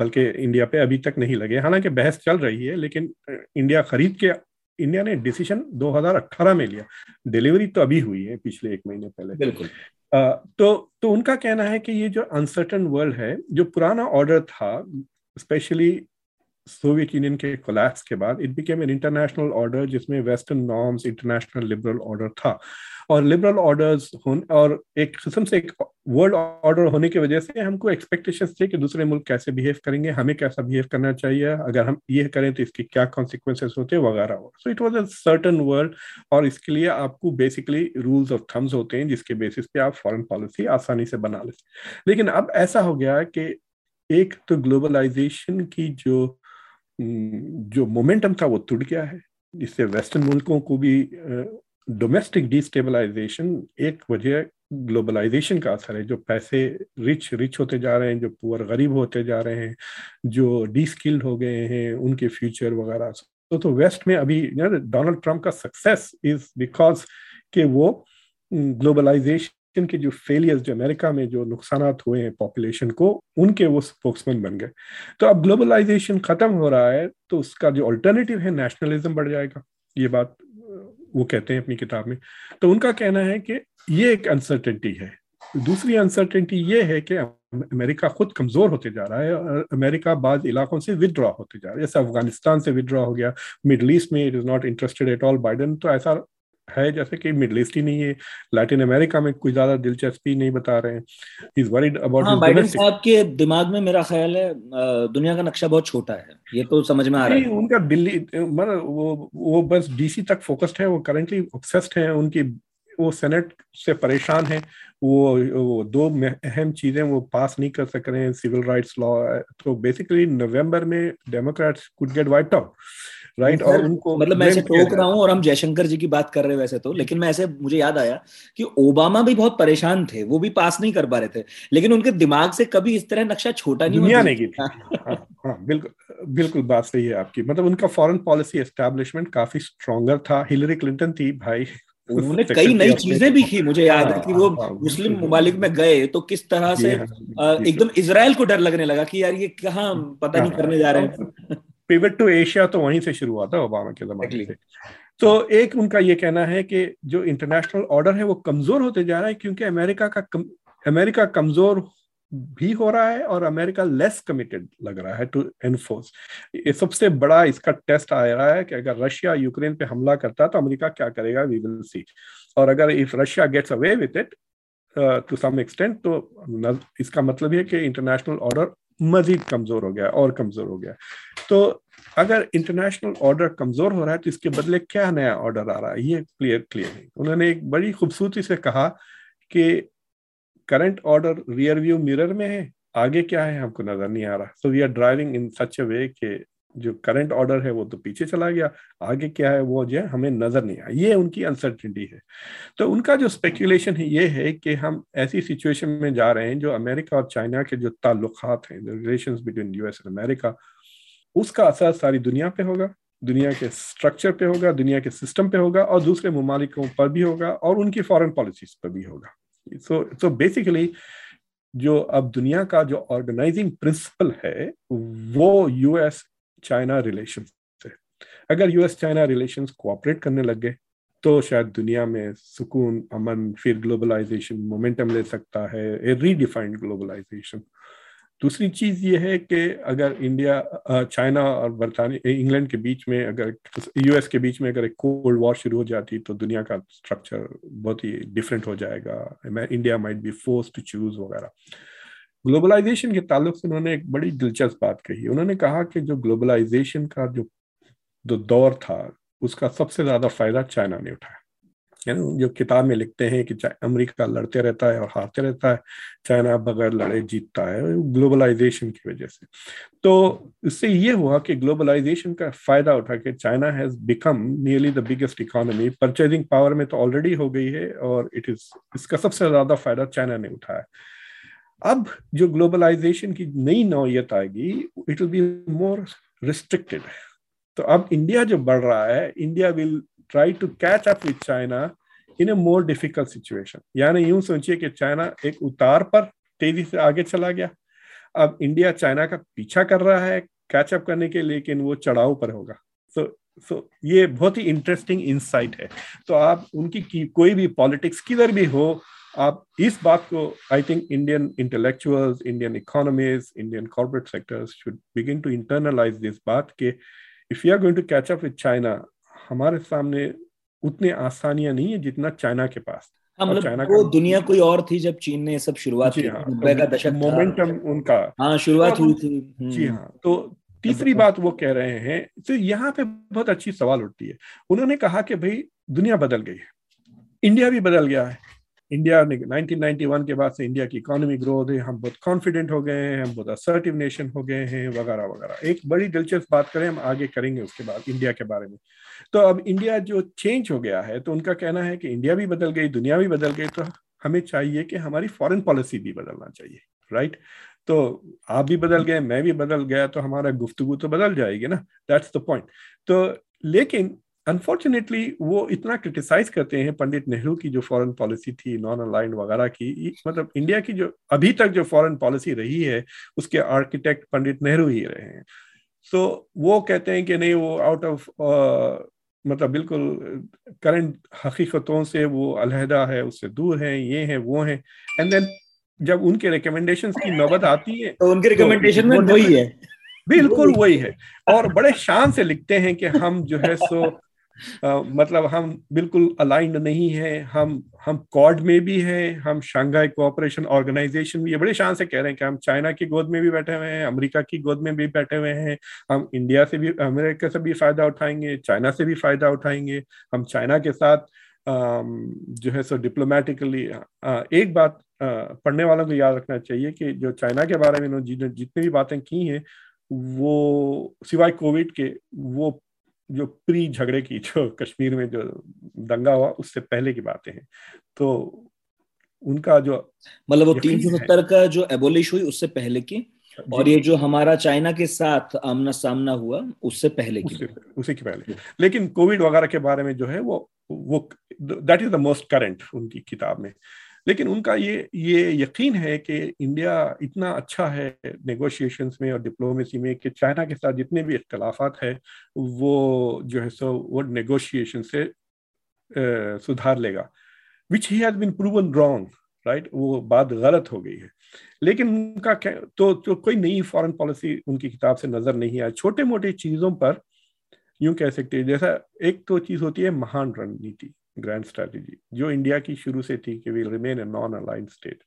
बल्कि इंडिया पे अभी तक नहीं लगे, हालांकि बहस चल रही है। लेकिन इंडिया खरीद के इंडिया ने डिसीजन दो हज़ार अठारह में लिया, डिलीवरी तो अभी हुई है पिछले एक महीने पहले। बिल्कुल। आ, तो तो उनका कहना है कि ये जो अनसर्टन वर्ल्ड है, जो पुराना ऑर्डर था स्पेशली सोवियत यूनियन के कोलैप्स के बाद, it became an international order जिसमें western norms, international liberal order था, और लिबरल ऑर्डर्स और एक किस्म से एक वर्ल्ड ऑर्डर होने की वजह से हमको एक्सपेक्टेशंस थे कि दूसरे मुल्क कैसे बिहेव करेंगे, हमें कैसा बिहेव करना चाहिए, अगर हम ये करें तो इसके क्या कॉन्सिक्वेंसेस होते हैं वगैरह। So it was a certain world, और इसके लिए आपको बेसिकली रूल्स ऑफ थम्स होते हैं जिसके बेसिस पे आप फॉरेन पॉलिसी आसानी से बना लेते। लेकिन अब ऐसा हो गया कि एक तो ग्लोबलाइजेशन की जो जो मोमेंटम था वो टूट गया है, इससे वेस्टर्न मुल्कों को भी डोमेस्टिक डिस्टेबलाइजेशन एक वजह ग्लोबलाइजेशन का असर है। जो पैसे रिच रिच होते जा रहे हैं, जो पुअर गरीब होते जा रहे हैं, जो डीस्किल्ड हो गए हैं, उनके फ्यूचर वगैरह। तो तो वेस्ट में अभी डोनाल्ड ट्रंप का सक्सेस इज बिकॉज के वो ग्लोबलाइजेशन के जो फेलियर्स, जो अमेरिका में जो नुकसानात हुए हैं पॉपुलेशन को, उनके वो स्पोक्समैन बन गए। तो अब ग्लोबलाइजेशन खत्म हो रहा है, तो उसका जो अल्टरनेटिव है नेशनलिज्म बढ़ जाएगा, ये बात वो कहते हैं अपनी किताब में। तो उनका कहना है कि ये एक अनसर्टेनिटी है। दूसरी अनसर्टेनिटी ये है कि अमेरिका खुद कमज़ोर होते जा रहा है, और अमेरिका बाद इलाकों से विदड्रॉ होते जा रहा है, जैसे अफगानिस्तान से विदड्रॉ हो गया, मिडल ईस्ट में it is not interested at all Biden, तो ऐसा है जैसे कि मिडल ईस्ट ही नहीं है, लैटिन अमेरिका में कुछ ज़्यादा दिलचस्पी नहीं बता रहे हैं, he is worried about his Biden साहब के दिमाग में। मेरा ख्याल है दुनिया का नक्शा बहुत छोटा है, ये तो समझ में आ रहा है। उनका दिल्ली मतलब वो वो बस डीसी तक फोकस्ड है, वो करंटली ऑब्सेस्ड है, उनकी वो सेनेट से परेशान है, वो, वो दो अहम चीज़ें वो पास नहीं कर सक रहे हैं, सिविल राइट्स लॉ। तो बेसिकली नवंबर में Democrats could get wiped out, right right, और उनको मतलब मैं ऐसे टोक रहा हूँ और हम जयशंकर जी की बात कर रहे हैं वैसे तो, लेकिन मैं ऐसे मुझे याद आया कि ओबामा भी बहुत परेशान थे, वो भी पास नहीं कर पा रहे थे, लेकिन उनके दिमाग से कभी इस तरह नक्शा छोटा नहीं दुनिया ने की थी। हाँ, हाँ, बिल्कुल बिल्कुल बात सही है आपकी। मतलब उनका फॉरेन पॉलिसी एस्टेब्लिशमेंट काफी स्ट्रॉन्गर था। हिलरी क्लिंटन थी भाई, उन्होंने कई नई चीजें भी की। मुझे याद है कि वो मुस्लिम मुमालिक में गए तो किस तरह से एकदम इजराइल को डर लगने लगा कि यार ये कहाँ पता नहीं करने जा रहे हैं। पिवट टू एशिया तो वहीं से शुरू हुआ था ओबामा के जमाने से। तो एक उनका ये कहना है कि जो इंटरनेशनल ऑर्डर है वो कमजोर होते जा रहा है, क्योंकि अमेरिका का कम, अमेरिका कमजोर भी हो रहा है और अमेरिका लेस कमिटेड लग रहा है टू एनफोर्स। ये सबसे बड़ा इसका टेस्ट आ रहा है कि अगर रशिया यूक्रेन पे हमला करता है तो अमेरिका क्या करेगा, वी विल सी। और अगर if Russia gets away with it to some extent, तो इसका मतलब है कि इंटरनेशनल ऑर्डर मजीद कमजोर हो गया और कमजोर हो गया। तो अगर इंटरनेशनल ऑर्डर कमजोर हो रहा है तो इसके बदले क्या नया ऑर्डर आ रहा है, ये क्लियर क्लियर है। उन्होंने एक बड़ी खूबसूरती से कहा कि current order rear view mirror में है, आगे क्या है हमको नजर नहीं आ रहा। So we are driving in such a way के जो करंट ऑर्डर है वो तो पीछे चला गया, आगे क्या है वो जो हमें नजर नहीं आया। ये उनकी अनसर्टेनिटी है। तो उनका जो स्पेक्यूलेशन है ये है कि हम ऐसी सिचुएशन में जा रहे हैं जो अमेरिका और चाइना के जो ताल्लुकात हैं, relations between US and America, उसका असर सारी दुनिया पे होगा, दुनिया के स्ट्रक्चर पे होगा, दुनिया के सिस्टम पे होगा, और दूसरे मुमालिकों पर भी होगा, और उनकी फॉरेन पॉलिसीज पर भी होगा। सो सो बेसिकली जो अब दुनिया का जो ऑर्गेनाइजिंग प्रिंसिपल है वो यूएस चाइना रिलेशन से, अगर यूएस चाइना रिलेशन कोऑपरेट करने लग गए तो शायद दुनिया में सुकून, अमन, फिर ग्लोबलाइजेशन मोमेंटम ले सकता है, ए रीडिफाइंड ग्लोबलाइजेशन। दूसरी चीज ये है कि अगर इंडिया, चाइना और बरतानिया, इंग्लैंड के बीच में, अगर यूएस के बीच में अगर एक कोल्ड वॉर शुरू हो जाती तो दुनिया का स्ट्रक्चर बहुत ही डिफरेंट हो जाएगा, India might be force to choose वगैरह। ग्लोबलाइजेशन के ताल्लुक से उन्होंने एक बड़ी दिलचस्प बात कही। उन्होंने कहा कि जो ग्लोबलाइजेशन का जो दौर था उसका सबसे ज्यादा फायदा चाइना ने उठाया, है ना, जो किताब में लिखते हैं कि अमेरिका लड़ते रहता है और हारते रहता है, चाइना बगैर लड़े जीतता है ग्लोबलाइजेशन की वजह से। तो इससे ये हुआ कि ग्लोबलाइजेशन का फायदा उठा के China has become nearly the biggest economy, purchasing power में तो ऑलरेडी हो गई है और इट इज इसका सबसे ज्यादा फायदा चाइना ने उठाया। अब जो ग्लोबलाइजेशन की नई नौयत आएगी it will be more restricted. तो अब इंडिया जो बढ़ रहा है, India will try to catch up with China in a more difficult situation. यानी यूं सोचिए कि चाइना एक उतार पर तेजी से आगे चला गया, अब इंडिया चाइना का पीछा कर रहा है कैचअप करने के लिए, लेकिन वो चढ़ाव पर होगा। सो so, सो so, ये बहुत ही इंटरेस्टिंग इंसाइट है। तो आप उनकी की, कोई भी पॉलिटिक्स किधर भी हो, आप इस बात को I think Indian intellectuals, Indian economist, Indian corporate sectors should begin to internalise this बात के if you are going to catch up with China, हमारे सामने उतनी आसानियां नहीं है जितना चाइना के पास। मतलब वो दुनिया कोई और थी जब चीन ने सब शुरुआत की, नब्बे का दशक मोमेंटम उनका हाँ शुरुआत हुई थी। जी हाँ। तो तीसरी बात वो कह रहे हैं, तो यहाँ पे बहुत अच्छी सवाल उठती है। उन्होंने कहा कि भाई दुनिया बदल गई है, इंडिया भी बदल गया है। इंडिया ने नाइनटीन नाइंटी वन के बाद से इंडिया की इकोनॉमी ग्रोथ है, हम बहुत कॉन्फिडेंट हो गए हैं, हम बहुत असर्टिव नेशन हो गए हैं वगैरह वगैरह। एक बड़ी दिलचस्प बात करें, हम आगे करेंगे उसके बाद इंडिया के बारे में। तो अब इंडिया जो चेंज हो गया है, तो उनका कहना है कि इंडिया भी बदल गई, दुनिया भी बदल गई, तो हमें चाहिए कि हमारी फॉरेन पॉलिसी भी बदलना चाहिए। राइट, तो आप भी बदल गए, मैं भी बदल गया, तो हमारा गुफ्तगू तो बदल जाएगी ना, दैट्स द पॉइंट। तो लेकिन अनफॉर्चुनेटली वो इतना क्रिटिसाइज करते हैं पंडित नेहरू की जो फॉरेन पॉलिसी थी, नॉन अलाइंड वगैरह की, मतलब इंडिया की जो अभी तक जो फॉरेन पॉलिसी रही है उसके आर्किटेक्ट पंडित नेहरू ही रहे हैं। सो so, वो कहते हैं कि नहीं, वो आउट ऑफ मतलब बिल्कुल करंट हकीकतों से वो अलहदा है, उससे दूर है, ये है वो है। एंड देन जब उनके रिकमेंडेशंस की नौबत आती है तो उनके रिकमेंडेशन तो, में वही है, बिल्कुल वही है। और बड़े शान से लिखते हैं कि हम जो है सो Uh, मतलब हम बिल्कुल अलाइंड नहीं है, हम हम क्वाड में भी हैं, हम शंघाई कोऑपरेशन ऑर्गेनाइजेशन में, ये बड़े शान से कह रहे हैं कि हम चाइना की गोद में भी बैठे हुए हैं, अमेरिका की गोद में भी बैठे हुए हैं, हम इंडिया से भी, अमेरिका से भी फायदा उठाएंगे, चाइना से भी फायदा उठाएंगे, हम चाइना के साथ जो है सो डिप्लोमेटिकली। एक बात पढ़ने वालों को याद रखना चाहिए कि जो चाइना के बारे में उन्होंने जितनी भी बातें की हैं वो सिवाय कोविड के, वो जो प्री झगड़े की, जो कश्मीर में जो दंगा हुआ उससे पहले की बातें हैं। तो उनका जो मतलब वो तीन सौ सत्तर का जो एबोलिश हुई उससे पहले की, और ये जो हमारा चाइना के साथ आमना सामना हुआ उससे पहले की, उसी के पहले। लेकिन कोविड वगैरह के बारे में जो है वो वो that is the most current उनकी किताब में। लेकिन उनका ये ये यकीन है कि इंडिया इतना अच्छा है नेगोशिएशंस में और डिप्लोमेसी में कि चाइना के साथ जितने भी इख्तलाफात है वो जो है सो वो नेगोशिएशन से आ, सुधार लेगा, which he has been proven wrong. Right, वो बात गलत हो गई है। लेकिन उनका तो, तो कोई नई फॉरेन पॉलिसी उनकी किताब से नजर नहीं आया। छोटे मोटे चीज़ों पर यूं कह सकते हैं, जैसा एक तो चीज़ होती है महान रणनीति, ग्रैंड स्ट्रैटेजी, जो इंडिया की शुरू से थी कि we remain a non aligned state,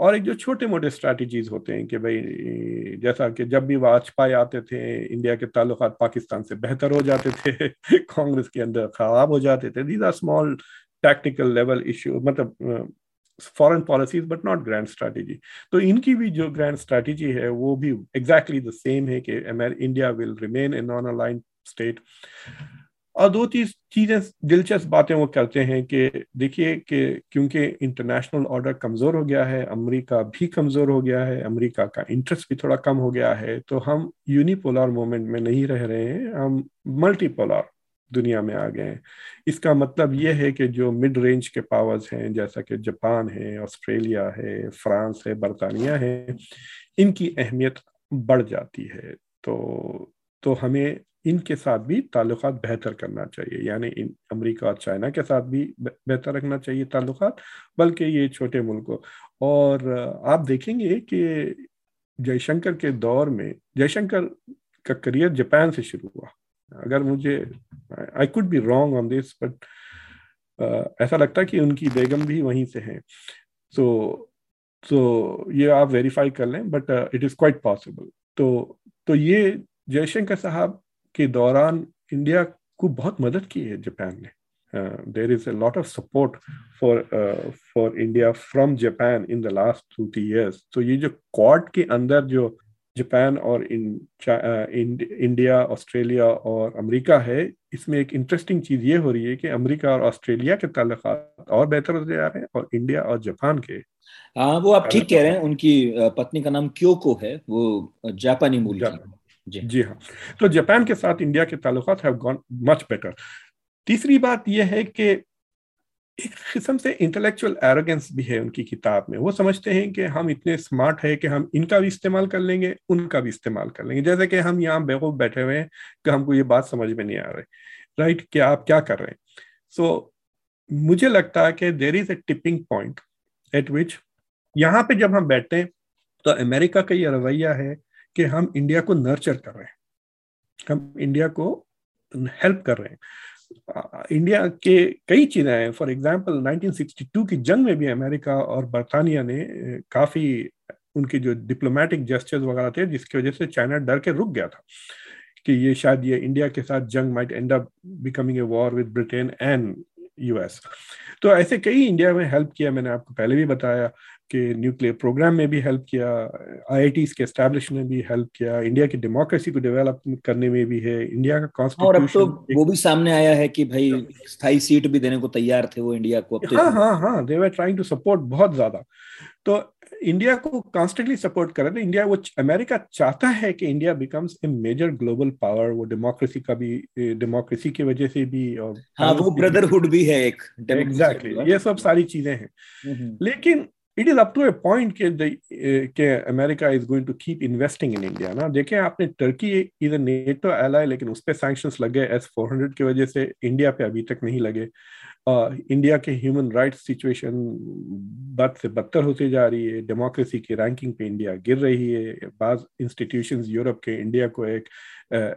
और एक जो छोटे मोटे स्ट्रैटेजीज होते हैं कि भाई जैसा कि जब भी वाजपेयी आते थे इंडिया के ताल्लुकात पाकिस्तान से बेहतर हो जाते थे, कांग्रेस के अंदर खराब हो जाते थे। These are small tactical level issue, मतलब foreign policies but not grand strategy. तो इनकी भी जो ग्रैंड स्ट्रैटेजी है वो भी एग्जैक्टली द सेम है कि India will remain a non aligned state. और दो तीन चीजें दिलचस्प बातें वो करते हैं कि देखिए कि क्योंकि इंटरनेशनल ऑर्डर कमज़ोर हो गया है, अमेरिका भी कमज़ोर हो गया है, अमेरिका का इंटरेस्ट भी थोड़ा कम हो गया है, तो हम यूनिपोलर मोमेंट में नहीं रह रहे हैं, हम मल्टीपोलर दुनिया में आ गए हैं। इसका मतलब ये है कि जो मिड रेंज के पावर्स हैं जैसा कि जापान है, ऑस्ट्रेलिया है, फ्रांस है, बरतानिया है, इनकी अहमियत बढ़ जाती है। तो तो हमें इनके साथ भी ताल्लुकात बेहतर करना चाहिए, यानी इन अमेरिका और चाइना के साथ भी बेहतर रखना चाहिए ताल्लुकात, बल्कि ये छोटे मुल्कों। और आप देखेंगे कि जयशंकर के दौर में, जयशंकर का करियर जापान से शुरू हुआ, अगर मुझे I could be wrong on this but ऐसा लगता है कि उनकी बेगम भी वहीं से हैं। सो सो ये आप वेरीफाई कर लें but it is quite possible. तो तो ये जयशंकर साहब के दौरान इंडिया को बहुत मदद की है जापान ने। Uh, there is a lot of support for uh, for India from Japan in the last two three years. तो ये जो क्वाड के अंदर जो जापान और इन, इन, इंडिया, ऑस्ट्रेलिया और अमेरिका है, इसमें एक इंटरेस्टिंग चीज़ ये हो रही है कि अमेरिका और ऑस्ट्रेलिया के ताल्लुकात और बेहतर होते जा रहे हैं और इंडिया और जापान के। आ, वो आप ठीक कह रहे हैं, उनकी पत्नी का नाम क्योको है, वो जापानी मूल की। जी, जी हाँ, तो जापान के साथ इंडिया के ताल्लुकात हैव गॉन मच बेटर। तीसरी बात यह है कि एक किस्म से इंटेलेक्चुअल एरोगेंस भी है उनकी किताब में। वो समझते हैं कि हम इतने स्मार्ट है कि हम इनका भी इस्तेमाल कर लेंगे, उनका भी इस्तेमाल कर लेंगे, जैसे कि हम यहाँ बेवकूफ़ बैठे हुए हैं कि हमको ये बात समझ में नहीं आ रही, राइट, कि आप क्या कर रहे हैं। सो so, मुझे लगता है कि there is a tipping point at which यहाँ पे जब हम बैठते हैं तो अमेरिका का ये रवैया है कि हम इंडिया को नर्चर कर रहे हैं, हम इंडिया को हेल्प कर रहे हैं। इंडिया के कई चीज़ें हैं, फॉर एग्जांपल उन्नीस सौ बासठ की जंग में भी अमेरिका और बरतानिया ने काफ़ी उनके जो डिप्लोमेटिक जेस्चर्स वगैरह थे, जिसकी वजह से चाइना डर के रुक गया था कि ये शायद ये इंडिया के साथ जंग might end up becoming a war with Britain and US. तो ऐसे कई इंडिया में हेल्प किया, मैंने आपको पहले भी बताया कि न्यूक्लियर प्रोग्राम में भी हेल्प किया, आईआईटीज के एस्टैब्लिश में भी हेल्प किया, इंडिया की डेमोक्रेसी को डेवलप करने में भी है, इंडिया का कॉन्स्टिट्यूशन। और अब तो वो भी सामने आया है कि भाई स्थायी सीट भी देने को तैयार थे वो इंडिया को। हाँ हाँ हाँ, they were trying to support बहुत ज्यादा, तो इंडिया को कॉन्स्टेंटली सपोर्ट कर रहे थे। इंडिया वो अमेरिका चाहता है कि India becomes a major global power, वो डेमोक्रेसी का भी, डेमोक्रेसी की वजह से भी, और हाँ, वो ब्रदरहुड भी है एक। एग्जैक्टली, ये सब सारी चीजें हैं, लेकिन it is up to a point के America is going to keep investing in India ना। देखें आपने, Turkey is a NATO ally, लेकिन उस पर सैंक्शंस लगे एस फोर हंड्रेड की वजह से, इंडिया पे अभी तक नहीं लगे। इंडिया के ह्यूमन राइट्स सिचुएशन बद से बदतर होती जा रही है, डेमोक्रेसी की रैंकिंग पे इंडिया गिर रही है, बाज़ इंस्टीट्यूशंस यूरोप के इंडिया को एक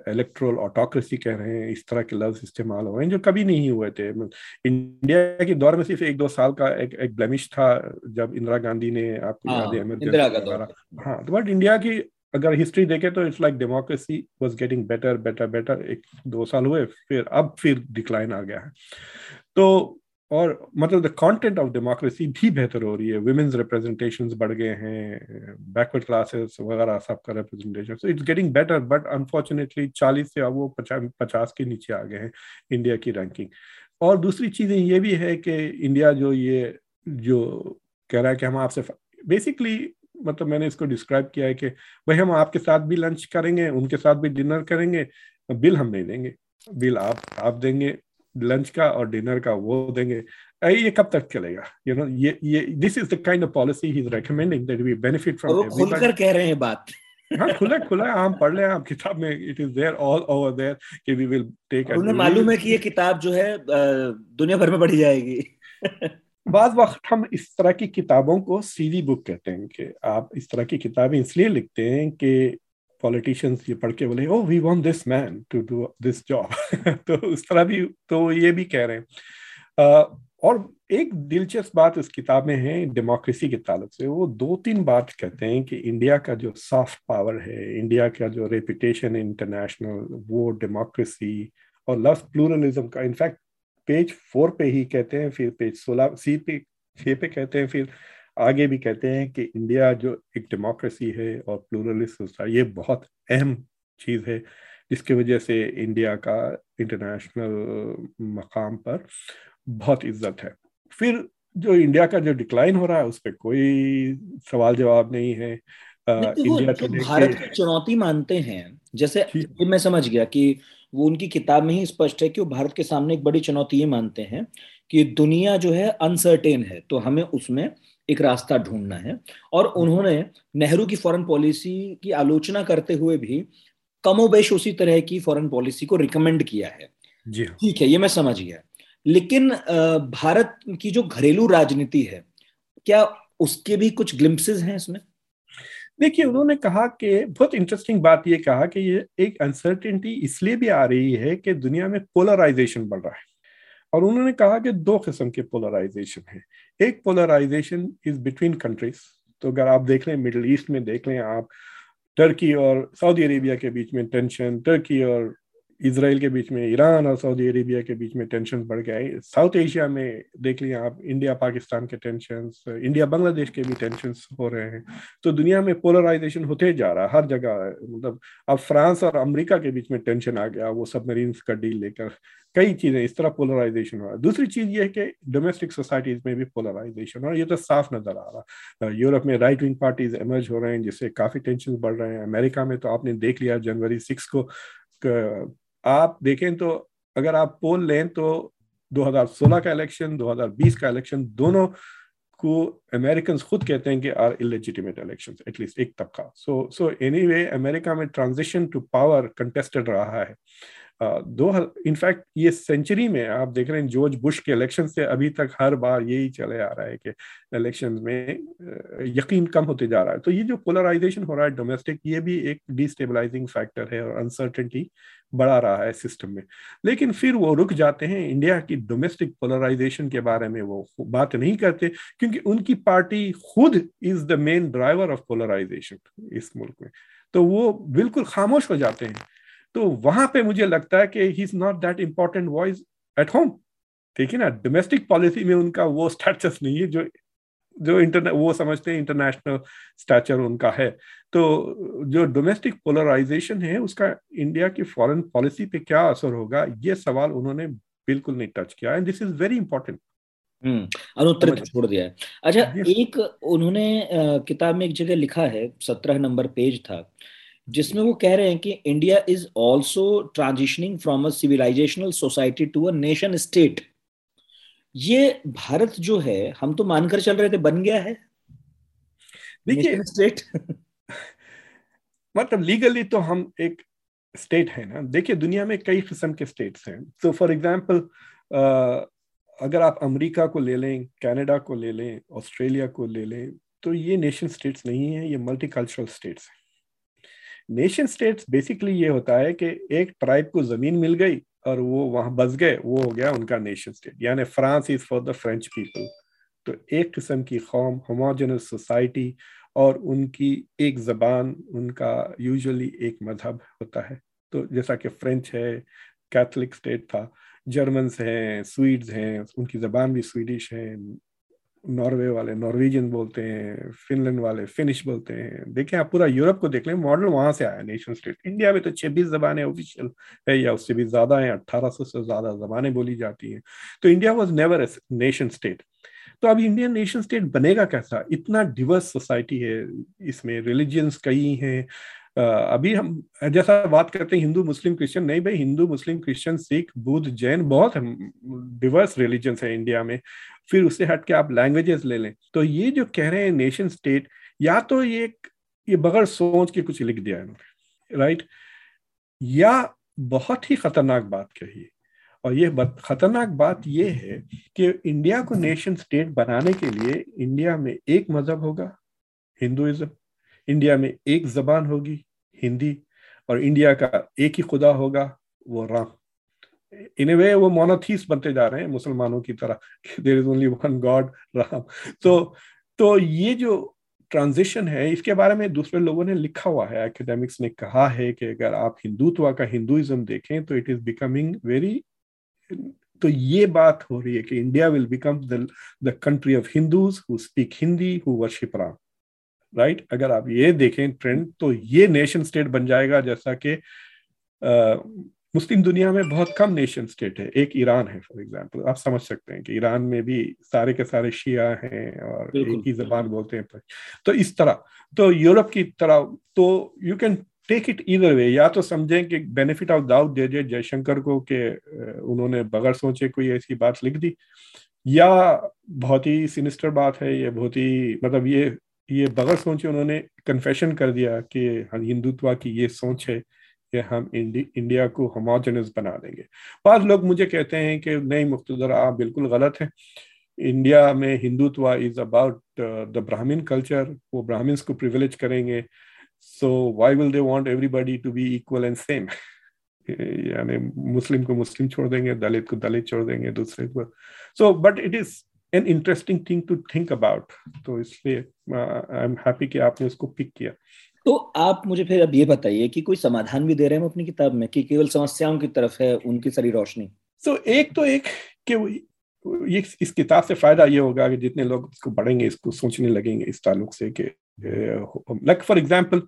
इलेक्ट्रल ऑटोक्रेसी कह रहे हैं, इस तरह के लफ्ज इस्तेमाल हो रहे हैं जो कभी नहीं हुए थे। इंडिया के दौर में सिर्फ एक दो साल का एक एक ब्लेमिश था जब इंदिरा गांधी ने, आपको याद है, इमरजेंसी। हाँ, बट इंडिया की अगर हिस्ट्री देखे तो it's like democracy was getting better better better, एक दो साल हुए फिर अब फिर डिक्लाइन आ गया है। तो और मतलब द कंटेंट ऑफ डेमोक्रेसी भी बेहतर हो रही है, वुमेन्स रिप्रेजेंटेशंस बढ़ गए हैं, बैकवर्ड क्लासेस वगैरह सबका representation, so it's getting better, but unfortunately चालीस से अब वो पचास के नीचे आ गए हैं इंडिया की रैंकिंग। और दूसरी चीज़ें ये भी है कि इंडिया जो ये जो कह रहा है कि हम आपसे बेसिकली, मतलब मैंने इसको डिस्क्राइब किया है कि भाई हम आपके साथ भी लंच करेंगे, उनके साथ भी डिनर करेंगे, बिल हम नहीं देंगे, बिल आप आप देंगे लंच का और डिनर का, वो देंगे। ये कब तक चलेगा, यू नो? ये ये this is the kind of policy he is recommending that we benefit from. वो खुलकर कह रहे हैं बात। हाँ, खुला खुला, हम पढ़ लें, आप किताब में it is there all over there कि वी विल टेक। उन्हें मालूम है कि ये किताब जो है दुनिया भर में पढ़ी जाएगी। बाद वक्त हम इस तरह की किताबों को सीधी बुक कहते हैं कि आप इस तरह की किताबें इसलिए लिखते हैं कि पॉलिटिशियंस ये पढ़ के बोले, oh we want this man to do this job. तो उस तरह भी, तो ये भी कह रहे हैं। और एक दिलचस्प बात इस किताब में है डेमोक्रेसी के ताल्लुक से, वो दो तीन बात कहते हैं कि इंडिया का जो सॉफ्ट पावर है, इंडिया का जो रेपुटेशन है इंटरनेशनल, वो डेमोक्रेसी और लव प्लूरलिज्म का, इनफैक्ट पेज फोर पे ही कहते हैं, फिर पेज सोलह सी पे छः पे कहते हैं, फिर आगे भी कहते हैं कि इंडिया जो एक डेमोक्रेसी है और प्लूरलिस्ट सोसाइटी, ये बहुत अहम चीज़ है जिसकी वजह से इंडिया का इंटरनेशनल मकाम पर बहुत इज्जत है। फिर जो इंडिया का जो डिक्लाइन हो रहा है उस पर कोई सवाल जवाब नहीं है। इंडिया तो भारत की चुनौती मानते हैं, जैसे मैं समझ गया कि वो उनकी किताब में ही स्पष्ट है कि वो भारत के सामने एक बड़ी चुनौती ये मानते हैं कि दुनिया जो है अनसर्टेन है, तो हमें उसमें एक रास्ता ढूंढना है। और उन्होंने नेहरू की फॉरेन पॉलिसी की आलोचना करते हुए भी कमोबेश उसी तरह की फॉरेन पॉलिसी को रिकमेंड किया है। जी ठीक है, ये मैं समझ गया, लेकिन भारत की जो घरेलू राजनीति है, क्या उसके भी कुछ ग्लिम्पसेस हैं इसमें? देखिए, उन्होंने कहा कि बहुत इंटरेस्टिंग बात ये कहा कि ये एक अनसर्टेनिटी इसलिए भी आ रही है कि दुनिया में पोलराइजेशन बढ़ रहा है। और उन्होंने कहा कि दो किस्म के पोलराइजेशन है, एक पोलराइजेशन इज बिटवीन कंट्रीज। तो अगर आप देख लें, मिडिल ईस्ट में देख लें आप, टर्की और सऊदी अरेबिया के बीच में टेंशन, टर्की और इसराइल के बीच में, ईरान और सऊदी अरेबिया के बीच में टेंशन बढ़ गए। साउथ एशिया में देख लिया आप, इंडिया पाकिस्तान के टेंशन्स, इंडिया बांग्लादेश के भी टेंशन्स हो रहे हैं। तो दुनिया में पोलराइजेशन होते जा रहा है हर जगह। मतलब अब फ्रांस और अमेरिका के बीच में टेंशन आ गया वो सबमरीन्स का डील लेकर, कई चीज़ें इस तरह पोलराइजेशन हो रहा है। दूसरी चीज़ ये है कि डोमेस्टिक सोसाइटीज़ में भी पोलराइजेशन हो रहा है, ये तो साफ नज़र आ रहा है। यूरोप में राइट विंग पार्टीज एमर्ज हो रहे हैं जिससे काफ़ी टेंशन बढ़ रहे हैं। अमेरिका में तो आपने देख लिया जनवरी सिक्स को, आप देखें तो अगर आप पोल लें तो दो हज़ार सोलह का इलेक्शन, दो हज़ार बीस का इलेक्शन, दोनों को अमेरिकन खुद कहते हैं कि आर इलेजिटिमेट इलेक्शन, एटलीस्ट एक तबका। सो सो एनीवे अमेरिका में ट्रांजिशन टू पावर कंटेस्टेड रहा है। दो इनफैक्ट ये सेंचुरी में आप देख रहे हैं जॉर्ज बुश के इलेक्शन से अभी तक हर बार यही चले आ रहा है कि इलेक्शन में यकीन कम होते जा रहा है। तो ये जो पोलराइजेशन हो रहा है डोमेस्टिक, ये भी एक डिस्टेबलाइजिंग फैक्टर है और अनसर्टेनिटी बढ़ा रहा है सिस्टम में। लेकिन फिर वो रुक जाते हैं, इंडिया की डोमेस्टिक पोलराइजेशन के बारे में वो बात नहीं करते क्योंकि उनकी पार्टी खुद is the main driver of polarisation इस मुल्क में, तो वो बिल्कुल खामोश हो जाते हैं। तो वहां पे मुझे लगता है कि he is not that important voice at home, ठीक है ना। डोमेस्टिक पॉलिसी में उनका वो स्टेटस नहीं है जो जो इंटरने वो समझते हैं इंटरनेशनल स्टैचर उनका है। तो जो डोमेस्टिक पोलराइजेशन है उसका इंडिया की फॉरेन पॉलिसी पे क्या असर होगा, ये सवाल उन्होंने बिल्कुल नहीं टच किया है। This is very important. Hmm अनुत्तर छोड़ दिया है। अच्छा, एक उन्होंने किताब में एक जगह लिखा है, सत्रह नंबर पेज था, जिसमें वो कह रहे हैं कि India is also transitioning from a civilisational society to a nation state. ये भारत जो है हम तो मानकर चल रहे थे, बन गया है नेशन स्टेट। मतलब लीगली तो हम एक स्टेट है ना। देखिए दुनिया में कई किस्म के स्टेट्स हैं। तो फॉर एग्जांपल अगर आप अमेरिका को ले लें, कनाडा को ले लें, ऑस्ट्रेलिया को ले लें, तो ये नेशन स्टेट्स नहीं है, ये मल्टी कल्चरल स्टेट्स हैं। नेशन स्टेट्स बेसिकली ये होता है कि एक ट्राइब को जमीन मिल गई और वो वहां बस गए, वो हो गया उनका नेशन स्टेट। यानी France is for the French people, तो एक किस्म की कौम, होमोजेनस सोसाइटी और उनकी एक जबान, उनका यूजुअली एक मजहब होता है। तो जैसा कि फ्रेंच है, कैथलिक स्टेट था, जर्मन्स हैं, स्वीड्स हैं, उनकी जबान भी स्वीडिश है, नॉर्वे वाले नॉर्वेजियन बोलते हैं, फिनलैंड वाले फिनिश बोलते हैं। देखें आप पूरा यूरोप को देख लें, मॉडल वहां से आया नेशन स्टेट। इंडिया में तो छब्बीस जबानें ऑफिशियल है या उससे भी ज्यादा है, अट्ठारह सौ से ज्यादा जबानें बोली जाती हैं। तो India was never nation state. तो अब इंडियन नेशन स्टेट बनेगा कैसा, इतना डिवर्स सोसाइटी है, इसमें रिलीजियंस कई हैं। अभी हम जैसा बात करते हैं हिंदू मुस्लिम क्रिश्चियन, नहीं भाई, हिंदू मुस्लिम क्रिश्चियन सिख बुद्ध जैन, बहुत डिवर्स रिलीजन्स है इंडिया में। फिर उससे हट के आप लैंग्वेजेस ले लें। तो ये जो कह रहे हैं नेशन स्टेट, या तो ये ये बगैर सोच के कुछ लिख दिया है इन्होंने, राइट, या बहुत ही खतरनाक बात कही। और ये खतरनाक बात ये है कि इंडिया को नेशन स्टेट बनाने के लिए इंडिया में एक मजहब होगा हिंदुइज्म, इंडिया में एक जबान होगी हिंदी, और इंडिया का एक ही खुदा होगा वो राम। इन ए वे वो मोनोथीस्ट बनते जा रहे हैं मुसलमानों की तरह, there is only one God Ram. तो तो ये जो ट्रांजिशन है इसके बारे में दूसरे लोगों ने लिखा हुआ है, एकेडमिक्स ने कहा है कि अगर आप हिंदुत्व का हिंदुइज्म देखें तो इट इज बिकमिंग वेरी, तो ये बात हो रही है कि India will become the the country of Hindus who speak Hindi who worship Ram, right right? अगर आप ये देखें ट्रेंड, तो ये नेशन स्टेट बन जाएगा। जैसा कि मुस्लिम दुनिया में बहुत कम नेशन स्टेट है, एक ईरान है फॉर एग्जांपल। आप समझ सकते हैं कि ईरान में भी सारे के सारे शिया हैं और एक ही जबान बोलते हैं। तो इस तरह, तो यूरोप की तरह, तो you can take it either way. या तो समझें कि बेनिफिट ऑफ डाउट दे दे जयशंकर को कि उन्होंने बगैर सोचे कोई ऐसी बात लिख दी, या बहुत ही सिनिस्टर बात है ये, बहुत ही मतलब ये ये बगैर सोचे उन्होंने कन्फेशन कर दिया कि हिंदुत्व की ये सोच है कि हम इंडिया को होमोजेनस बना देंगे। बाद लोग मुझे कहते हैं कि नहीं मुख्तदर आप बिल्कुल गलत हैं, इंडिया में Hindutva is about the Brahmin culture, वो ब्राह्मण्स को प्रिविलेज करेंगे, so why will they want everybody to be equal and same. यानी मुस्लिम को मुस्लिम छोड़ देंगे, दलित को दलित छोड़ देंगे, दूसरे को। So but it is an interesting thing to think about, तो इसलिए uh, I'm happy कि आपने उसको पिक किया। तो आप मुझे फिर अब ये बताइए कि कोई समाधान भी दे रहे हैं अपनी किताब में कि केवल समस्याओं की तरफ है उनकी सारी रोशनी? तो so, एक तो एक कि ये इस किताब से फायदा ये होगा कि जितने लोग इसको पढ़ेंगे, इसको सोचने लगेंगे इस ताल्लुक से कि लाइक फॉर एग्जांपल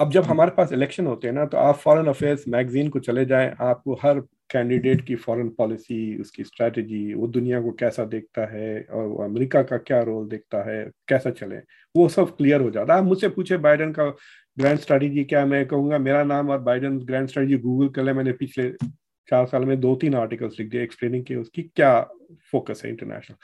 अब जब हमारे पास इलेक्शन होते हैं ना, तो आप फॉरेन अफेयर्स मैगजीन को चले जाएं, आपको हर कैंडिडेट की फॉरेन पॉलिसी, उसकी स्ट्रेटजी, वो दुनिया को कैसा देखता है और वो अमेरिका का क्या रोल देखता है, कैसा चले, वो सब क्लियर हो जाता है। आप मुझसे पूछे बाइडन का ग्रैंड स्ट्रेटजी क्या, मैं कहूँगा मेरा नाम और बाइडन ग्रैंड स्ट्रेटजी गूगल कर ले, मैंने पिछले चार साल में दो तीन आर्टिकल्स लिख दिए एक्सप्लेनिंग के उसकी क्या फोकस है इंटरनेशनल।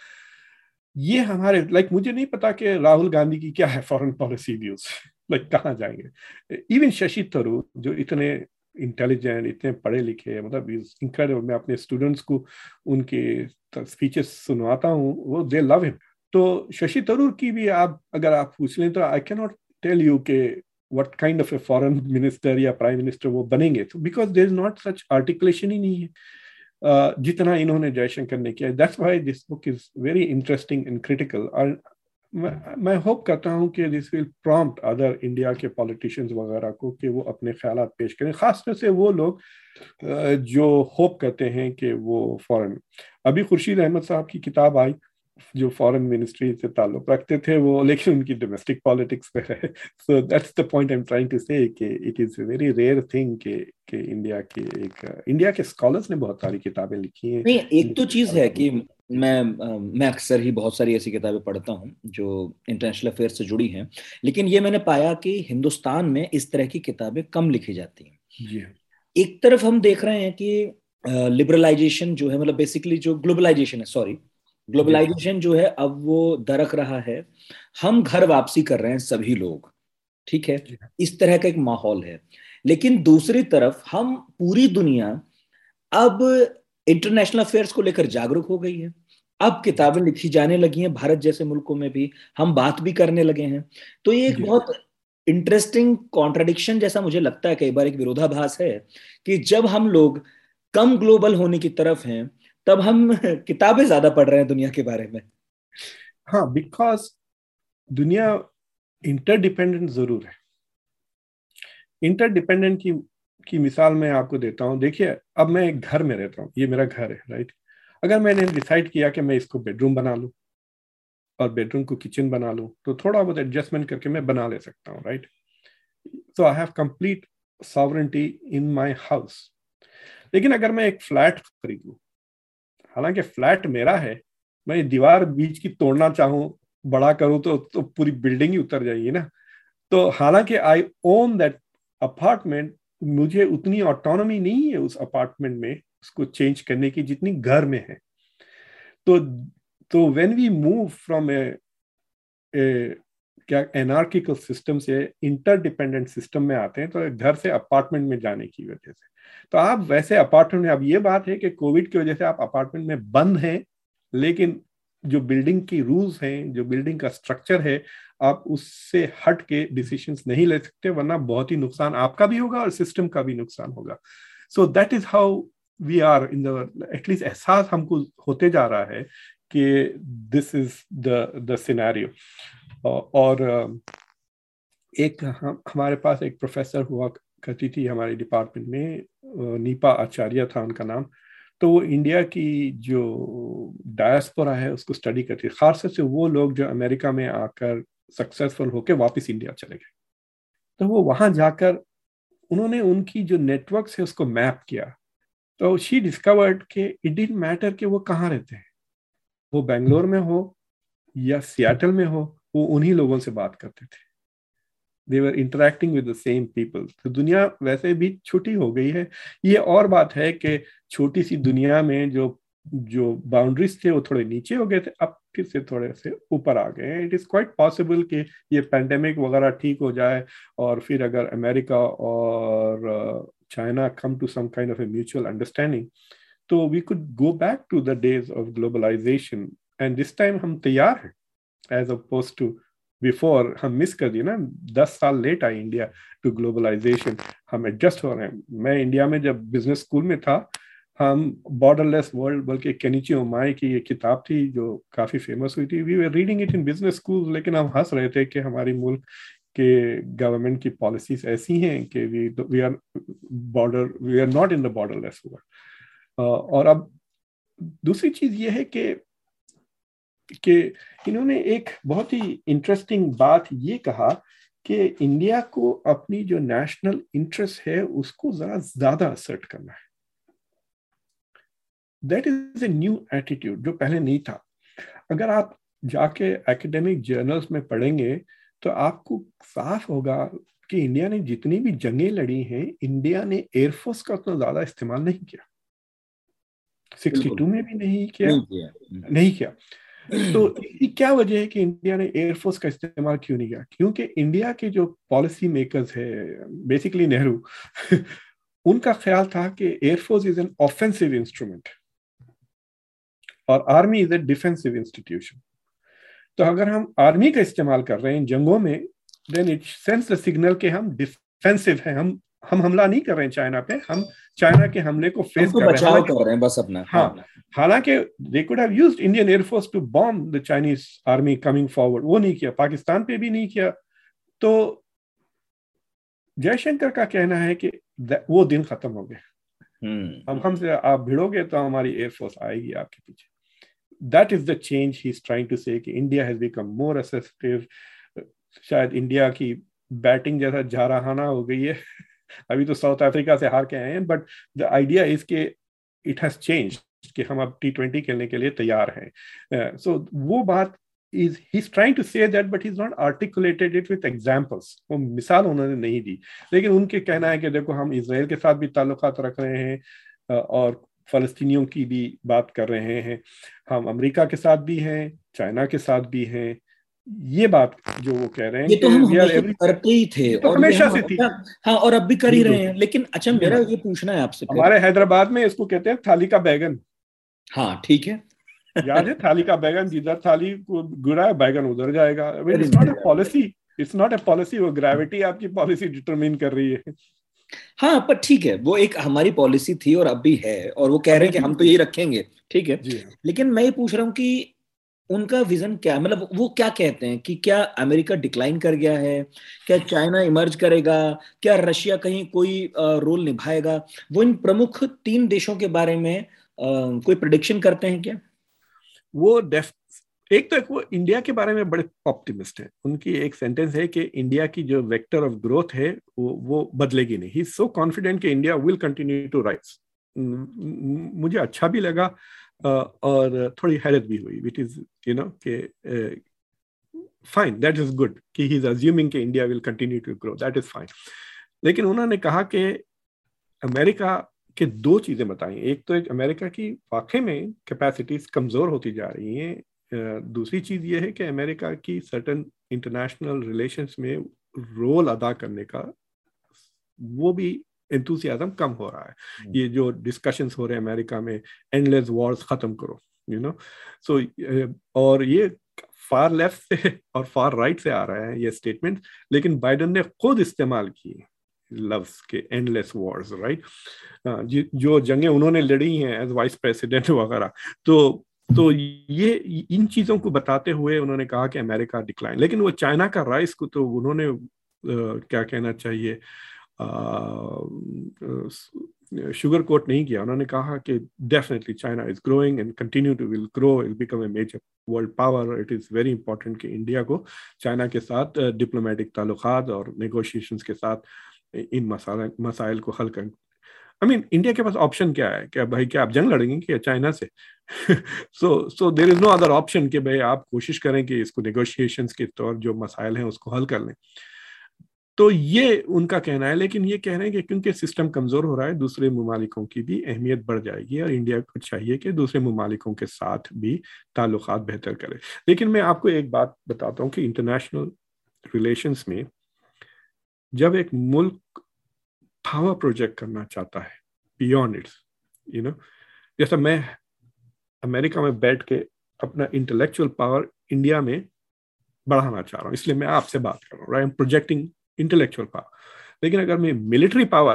ये हमारे लाइक like, मुझे नहीं पता कि राहुल गांधी की क्या है फॉरेन पॉलिसी व्यूज, लाइक कहाँ जाएंगे। इवन शशि थरूर जो इतने इंटेलिजेंट, इतने पढ़े लिखे, मतलब इज इनक्रेडिबल। मैं अपने स्टूडेंट्स को उनके स्पीचेस सुनवाता हूँ, वो दे लव हिम। तो शशि थरूर की भी आप अगर आप पूछ लें तो I can not tell you के what kind of a foreign minister या प्राइम मिनिस्टर वो बनेंगे, because there is not such articulation ही नहीं है Uh, जितना इन्होंने जयशंकर ने किया। That's why this book is very interesting and critical. और मैं होप करता हूँ कि this will prompt other India के पॉलिटिशियंस वगैरह को कि वो अपने ख्याल पेश करें, खासतौर से वो लोग uh, जो होप करते हैं कि वो फॉरेन। अभी खुर्शीद अहमद साहब की किताब आई जो फॉरेन मिनिस्ट्री से ताल्लुक रखते थे, वो लेकिन उनकी डोमेस्टिक पॉलिटिक्स पे है। So that's the point I am trying to say कि it is a very rare thing कि कि इंडिया के एक इंडिया के स्कॉलर्स ने बहुत सारी किताबें लिखी हैं। नहीं, एक तो चीज़ है कि मैं मैं अक्सर ही बहुत सारी ऐसी किताबें पढ़ता हूँ जो इंटरनेशनल अफेयर से जुड़ी हैं, लेकिन ये मैंने पाया कि हिंदुस्तान में इस तरह की किताबें कम लिखी जाती हैं। एक तरफ हम देख रहे हैं कि लिबरलाइजेशन जो है, मतलब बेसिकली जो ग्लोबलाइजेशन है, सॉरी ग्लोबलाइजेशन जो है अब वो दरक रहा है, हम घर वापसी कर रहे हैं सभी लोग, ठीक है, इस तरह का एक माहौल है। लेकिन दूसरी तरफ हम पूरी दुनिया अब इंटरनेशनल अफेयर्स को लेकर जागरूक हो गई है, अब किताबें लिखी जाने लगी हैं, भारत जैसे मुल्कों में भी हम बात भी करने लगे हैं। तो ये एक बहुत इंटरेस्टिंग कॉन्ट्राडिक्शन जैसा मुझे लगता है, कई बार एक विरोधाभास है कि जब हम लोग कम ग्लोबल होने की तरफ हैं तब हम किताबें ज्यादा पढ़ रहे हैं दुनिया के बारे में। हाँ, बिकॉज दुनिया इंटरडिपेंडेंट जरूर है। इंटरडिपेंडेंट की की मिसाल मैं आपको देता हूँ। देखिए, अब मैं एक घर में रहता हूँ, ये मेरा घर है, राइट। अगर मैंने डिसाइड किया कि मैं इसको बेडरूम बना लूँ और बेडरूम को किचन बना लूँ, तो थोड़ा बहुत एडजस्टमेंट करके मैं बना ले सकता हूँ, right. So I have complete sovereignty in my house. लेकिन अगर मैं एक फ्लैट खरीद लूँ, हालांकि फ्लैट मेरा है, मैं दीवार बीच की तोड़ना चाहूं, बड़ा करूं तो, तो पूरी बिल्डिंग ही उतर जाएगी ना। तो हालांकि आई ओन दैट अपार्टमेंट, मुझे उतनी ऑटोनॉमी नहीं है उस अपार्टमेंट में उसको चेंज करने की जितनी घर में है। तो तो when we move from a क्या एनार्किकल सिस्टम से इंटरडिपेंडेंट सिस्टम में आते हैं, तो घर से अपार्टमेंट में जाने की वजह से, तो आप वैसे अपार्टमेंट में, अब ये बात है कि कोविड की वजह से आप अपार्टमेंट में बंद हैं, लेकिन जो बिल्डिंग की रूल्स हैं, जो बिल्डिंग का स्ट्रक्चर है, आप उससे हट के डिसीशंस नहीं ले सकते, वरना बहुत ही नुकसान आपका भी होगा और सिस्टम का भी नुकसान होगा। So that is how we are in the, at least एहसास हमको होते जा रहा है कि this is the the scenario. और एक हम, हमारे पास एक प्रोफेसर हुआ करती थी हमारे डिपार्टमेंट में, नीपा आचार्य था उनका नाम। तो वो इंडिया की जो डायस्पोरा है उसको स्टडी करती है, खासतौर से वो लोग जो अमेरिका में आकर सक्सेसफुल होकर वापस इंडिया चले गए। तो वो वहाँ जाकर उन्होंने उनकी जो नेटवर्क है उसको मैप किया। तो शी डिस्कवर्ड कि इट डिडंट मैटर कि वो कहाँ रहते हैं, वो बेंगलोर में हो या सियाटल में हो, वो उन्हीं लोगों से बात करते थे। They were interacting with the same people. तो दुनिया वैसे भी छोटी हो गई है। ये और बात है कि छोटी सी दुनिया में जो जो बाउंड्रीज थे वो थोड़े नीचे हो गए थे, अब फिर से थोड़े से ऊपर आ गए हैं। इट इज़ क्वाइट पॉसिबल कि ये पैंडेमिक वगैरह ठीक हो जाए और फिर अगर अमेरिका और China come to some kind of a mutual understanding, तो we could go back to the days of globalisation. And this time हम तैयार हैं, एज अपोज टू बिफोर। हम मिस कर दिए ना, दस साल लेट आई इंडिया टू ग्लोबलाइजेशन। हम एडजस्ट हो रहे हैं। मैं इंडिया में जब बिजनेस स्कूल में था, हम बॉर्डरलेस वर्ल्ड, बल्कि केनिची ओमाई की ये किताब थी जो काफ़ी फेमस हुई थी, we were reading it in business school. लेकिन हम हंस रहे थे कि हमारी मुल्क कि गवर्नमेंट की पॉलिसीज ऐसी हैं कि we we are border we are not in the borderless world. और अब दूसरी चीज ये है कि कि इन्होंने एक बहुत ही इंटरेस्टिंग बात ये कहा कि इंडिया को अपनी जो नेशनल इंटरेस्ट है उसको जरा ज्यादा असर्ट करना है। That is a new attitude जो पहले नहीं था। अगर आप जाके एकेडमिक जर्नल्स में पढ़ेंगे तो आपको साफ होगा कि इंडिया ने जितनी भी जंगें लड़ी हैं, इंडिया ने एयरफोर्स का उतना ज्यादा इस्तेमाल नहीं किया, बासठ में भी नहीं किया नहीं किया, नहीं किया। तो क्या वजह है कि इंडिया ने एयरफोर्स का इस्तेमाल क्यों नहीं किया? क्योंकि इंडिया के जो पॉलिसी मेकर्स है, बेसिकली नेहरू, उनका ख्याल था कि air force is an offensive instrument और army is a defensive institution. तो अगर हम आर्मी का इस्तेमाल कर रहे हैं जंगों में, then it sends the signal कि हम डिफेंसिव हैं, हम हम हमला नहीं कर रहे हैं चाइना पे, हम चाइना के हमले को फेस कर रहे हैं, कर रहे हैं बस अपना। हाँ, हालांकि they could have used Indian air force to bomb the Chinese army coming forward, वो नहीं किया, पाकिस्तान पे भी नहीं किया। तो जयशंकर का कहना है कि वो दिन खत्म हो गए। हम हमसे आप भिड़ोगे तो हमारी एयरफोर्स आएगी आपके पीछे। That is the change he is trying to say कि India has become more assertive. शायद इंडिया की बैटिंग जैसा जारहाना हो गई है, अभी तो साउथ अफ्रीका से हार के आए हैं, बट द आइडिया इज के इट हैज चेंज्ड कि हम अब टी ट्वेंटी खेलने के लिए तैयार हैं। सो वो बात is he is trying to say that, but he is not articulated it with examples. वो मिसाल उन्होंने नहीं दी, लेकिन उनके कहना है कि देखो हम इसराइल के साथ भी ताल्लुकात रख रहे हैं और फलस्तीनियों की भी बात कर रहे हैं, हम अमेरिका के साथ भी हैं, चाइना के साथ भी हैं। ये बात जो वो कह रहे हैं, ये तो हम करते ही थे और हमेशा से थी। हाँ, और अब भी कर ही रहे हैं। लेकिन अच्छा, मेरा ये पूछना है आपसे, हमारे हैदराबाद में इसको कहते हैं थाली का बैगन। हाँ ठीक है, याद है थाली का बैगन, जिधर थाली गुड़ा बैगन उधर जाएगा। It's not a policy, it's not a policy. वो ग्रेविटी आपकी पॉलिसी डिटरमिन कर रही है। हाँ, पर ठीक है, वो एक हमारी पॉलिसी थी और अब भी है, और वो कह रहे हैं कि हम तो यही रखेंगे। ठीक है, लेकिन मैं ये पूछ रहा हूँ कि उनका विजन क्या, मतलब वो क्या कहते हैं कि क्या अमेरिका डिक्लाइन कर गया है, क्या चाइना इमर्ज करेगा, क्या रशिया कहीं कोई रोल निभाएगा? वो इन प्रमुख तीन देशों के बारे में कोई प्रेडिक्शन करते हैं क्या? वो डेफ एक तो एक वो इंडिया के बारे में बड़े ऑप्टिमिस्ट हैं। उनकी एक सेंटेंस है कि इंडिया की जो वेक्टर ऑफ ग्रोथ है वो वो बदलेगी नहीं। ही इज सो कॉन्फिडेंट कि India will continue to rise. मुझे अच्छा भी लगा और थोड़ी हैरत भी हुई, विच इज यू नो के फाइन, दैट इज गुड कि ही इज अज्यूमिंग कि India will continue to grow, that is fine. लेकिन उन्होंने कहा कि अमेरिका के दो चीज़ें बताई, एक तो एक अमेरिका की वाकई में कैपेसिटीज कमज़ोर होती जा रही हैं, दूसरी चीज़ ये है कि अमेरिका की सर्टन इंटरनेशनल रिलेशंस में रोल अदा करने का वो भी एंथुसियाज्म कम हो रहा है। ये जो डिस्कशंस हो रहे हैं अमेरिका में, एंडलेस वॉर्स ख़त्म करो, यू नो सो, और ये फार लेफ्ट से और फार राइट से आ रहा है ये स्टेटमेंट। लेकिन बाइडन ने खुद इस्तेमाल किए लव्स के एंडलेस वॉर्स, राइट, जो जंगें उन्होंने लड़ी हैं एज वाइस प्रेसिडेंट वगैरह। तो तो ये इन चीज़ों को बताते हुए उन्होंने कहा कि अमेरिका डिक्लाइन। लेकिन वो चाइना का राइस को तो उन्होंने आ, क्या कहना चाहिए, आ, शुगर कोट नहीं किया। उन्होंने कहा कि definitely China is growing and continue to will grow, it become a major world power. It is very important कि इंडिया को चाइना के साथ डिप्लोमेटिक ताल्लुकात और नेगोशिएशंस के साथ इन मसाला मसाइल को हल कर, आई मीन इंडिया के पास ऑप्शन क्या है? क्या भाई, क्या आप जंग लड़ेंगे क्या चाइना से? So so there is no other option कि भाई आप कोशिश करें कि इसको नेगोशिएशंस के तौर जो मसाइल हैं उसको हल कर लें। तो ये उनका कहना है। लेकिन ये कह रहे हैं कि क्योंकि सिस्टम कमज़ोर हो रहा है, दूसरे मुमालिकों की भी अहमियत बढ़ जाएगी और इंडिया को चाहिए कि दूसरे मुमालिकों के साथ भी ताल्लुकात बेहतर करें। लेकिन मैं आपको एक बात बताता हूँ कि इंटरनेशनल रिलेशंस में जब एक मुल्क पावर प्रोजेक्ट करना चाहता है बियॉन्ड इट्स, यू नो, जैसा मैं अमेरिका में बैठ के अपना इंटेलेक्चुअल पावर इंडिया में बढ़ाना चाह रहा हूँ, इसलिए मैं आपसे बात कर रहा हूँ, right, I am projecting intellectual power. लेकिन अगर मैं मिलिट्री पावर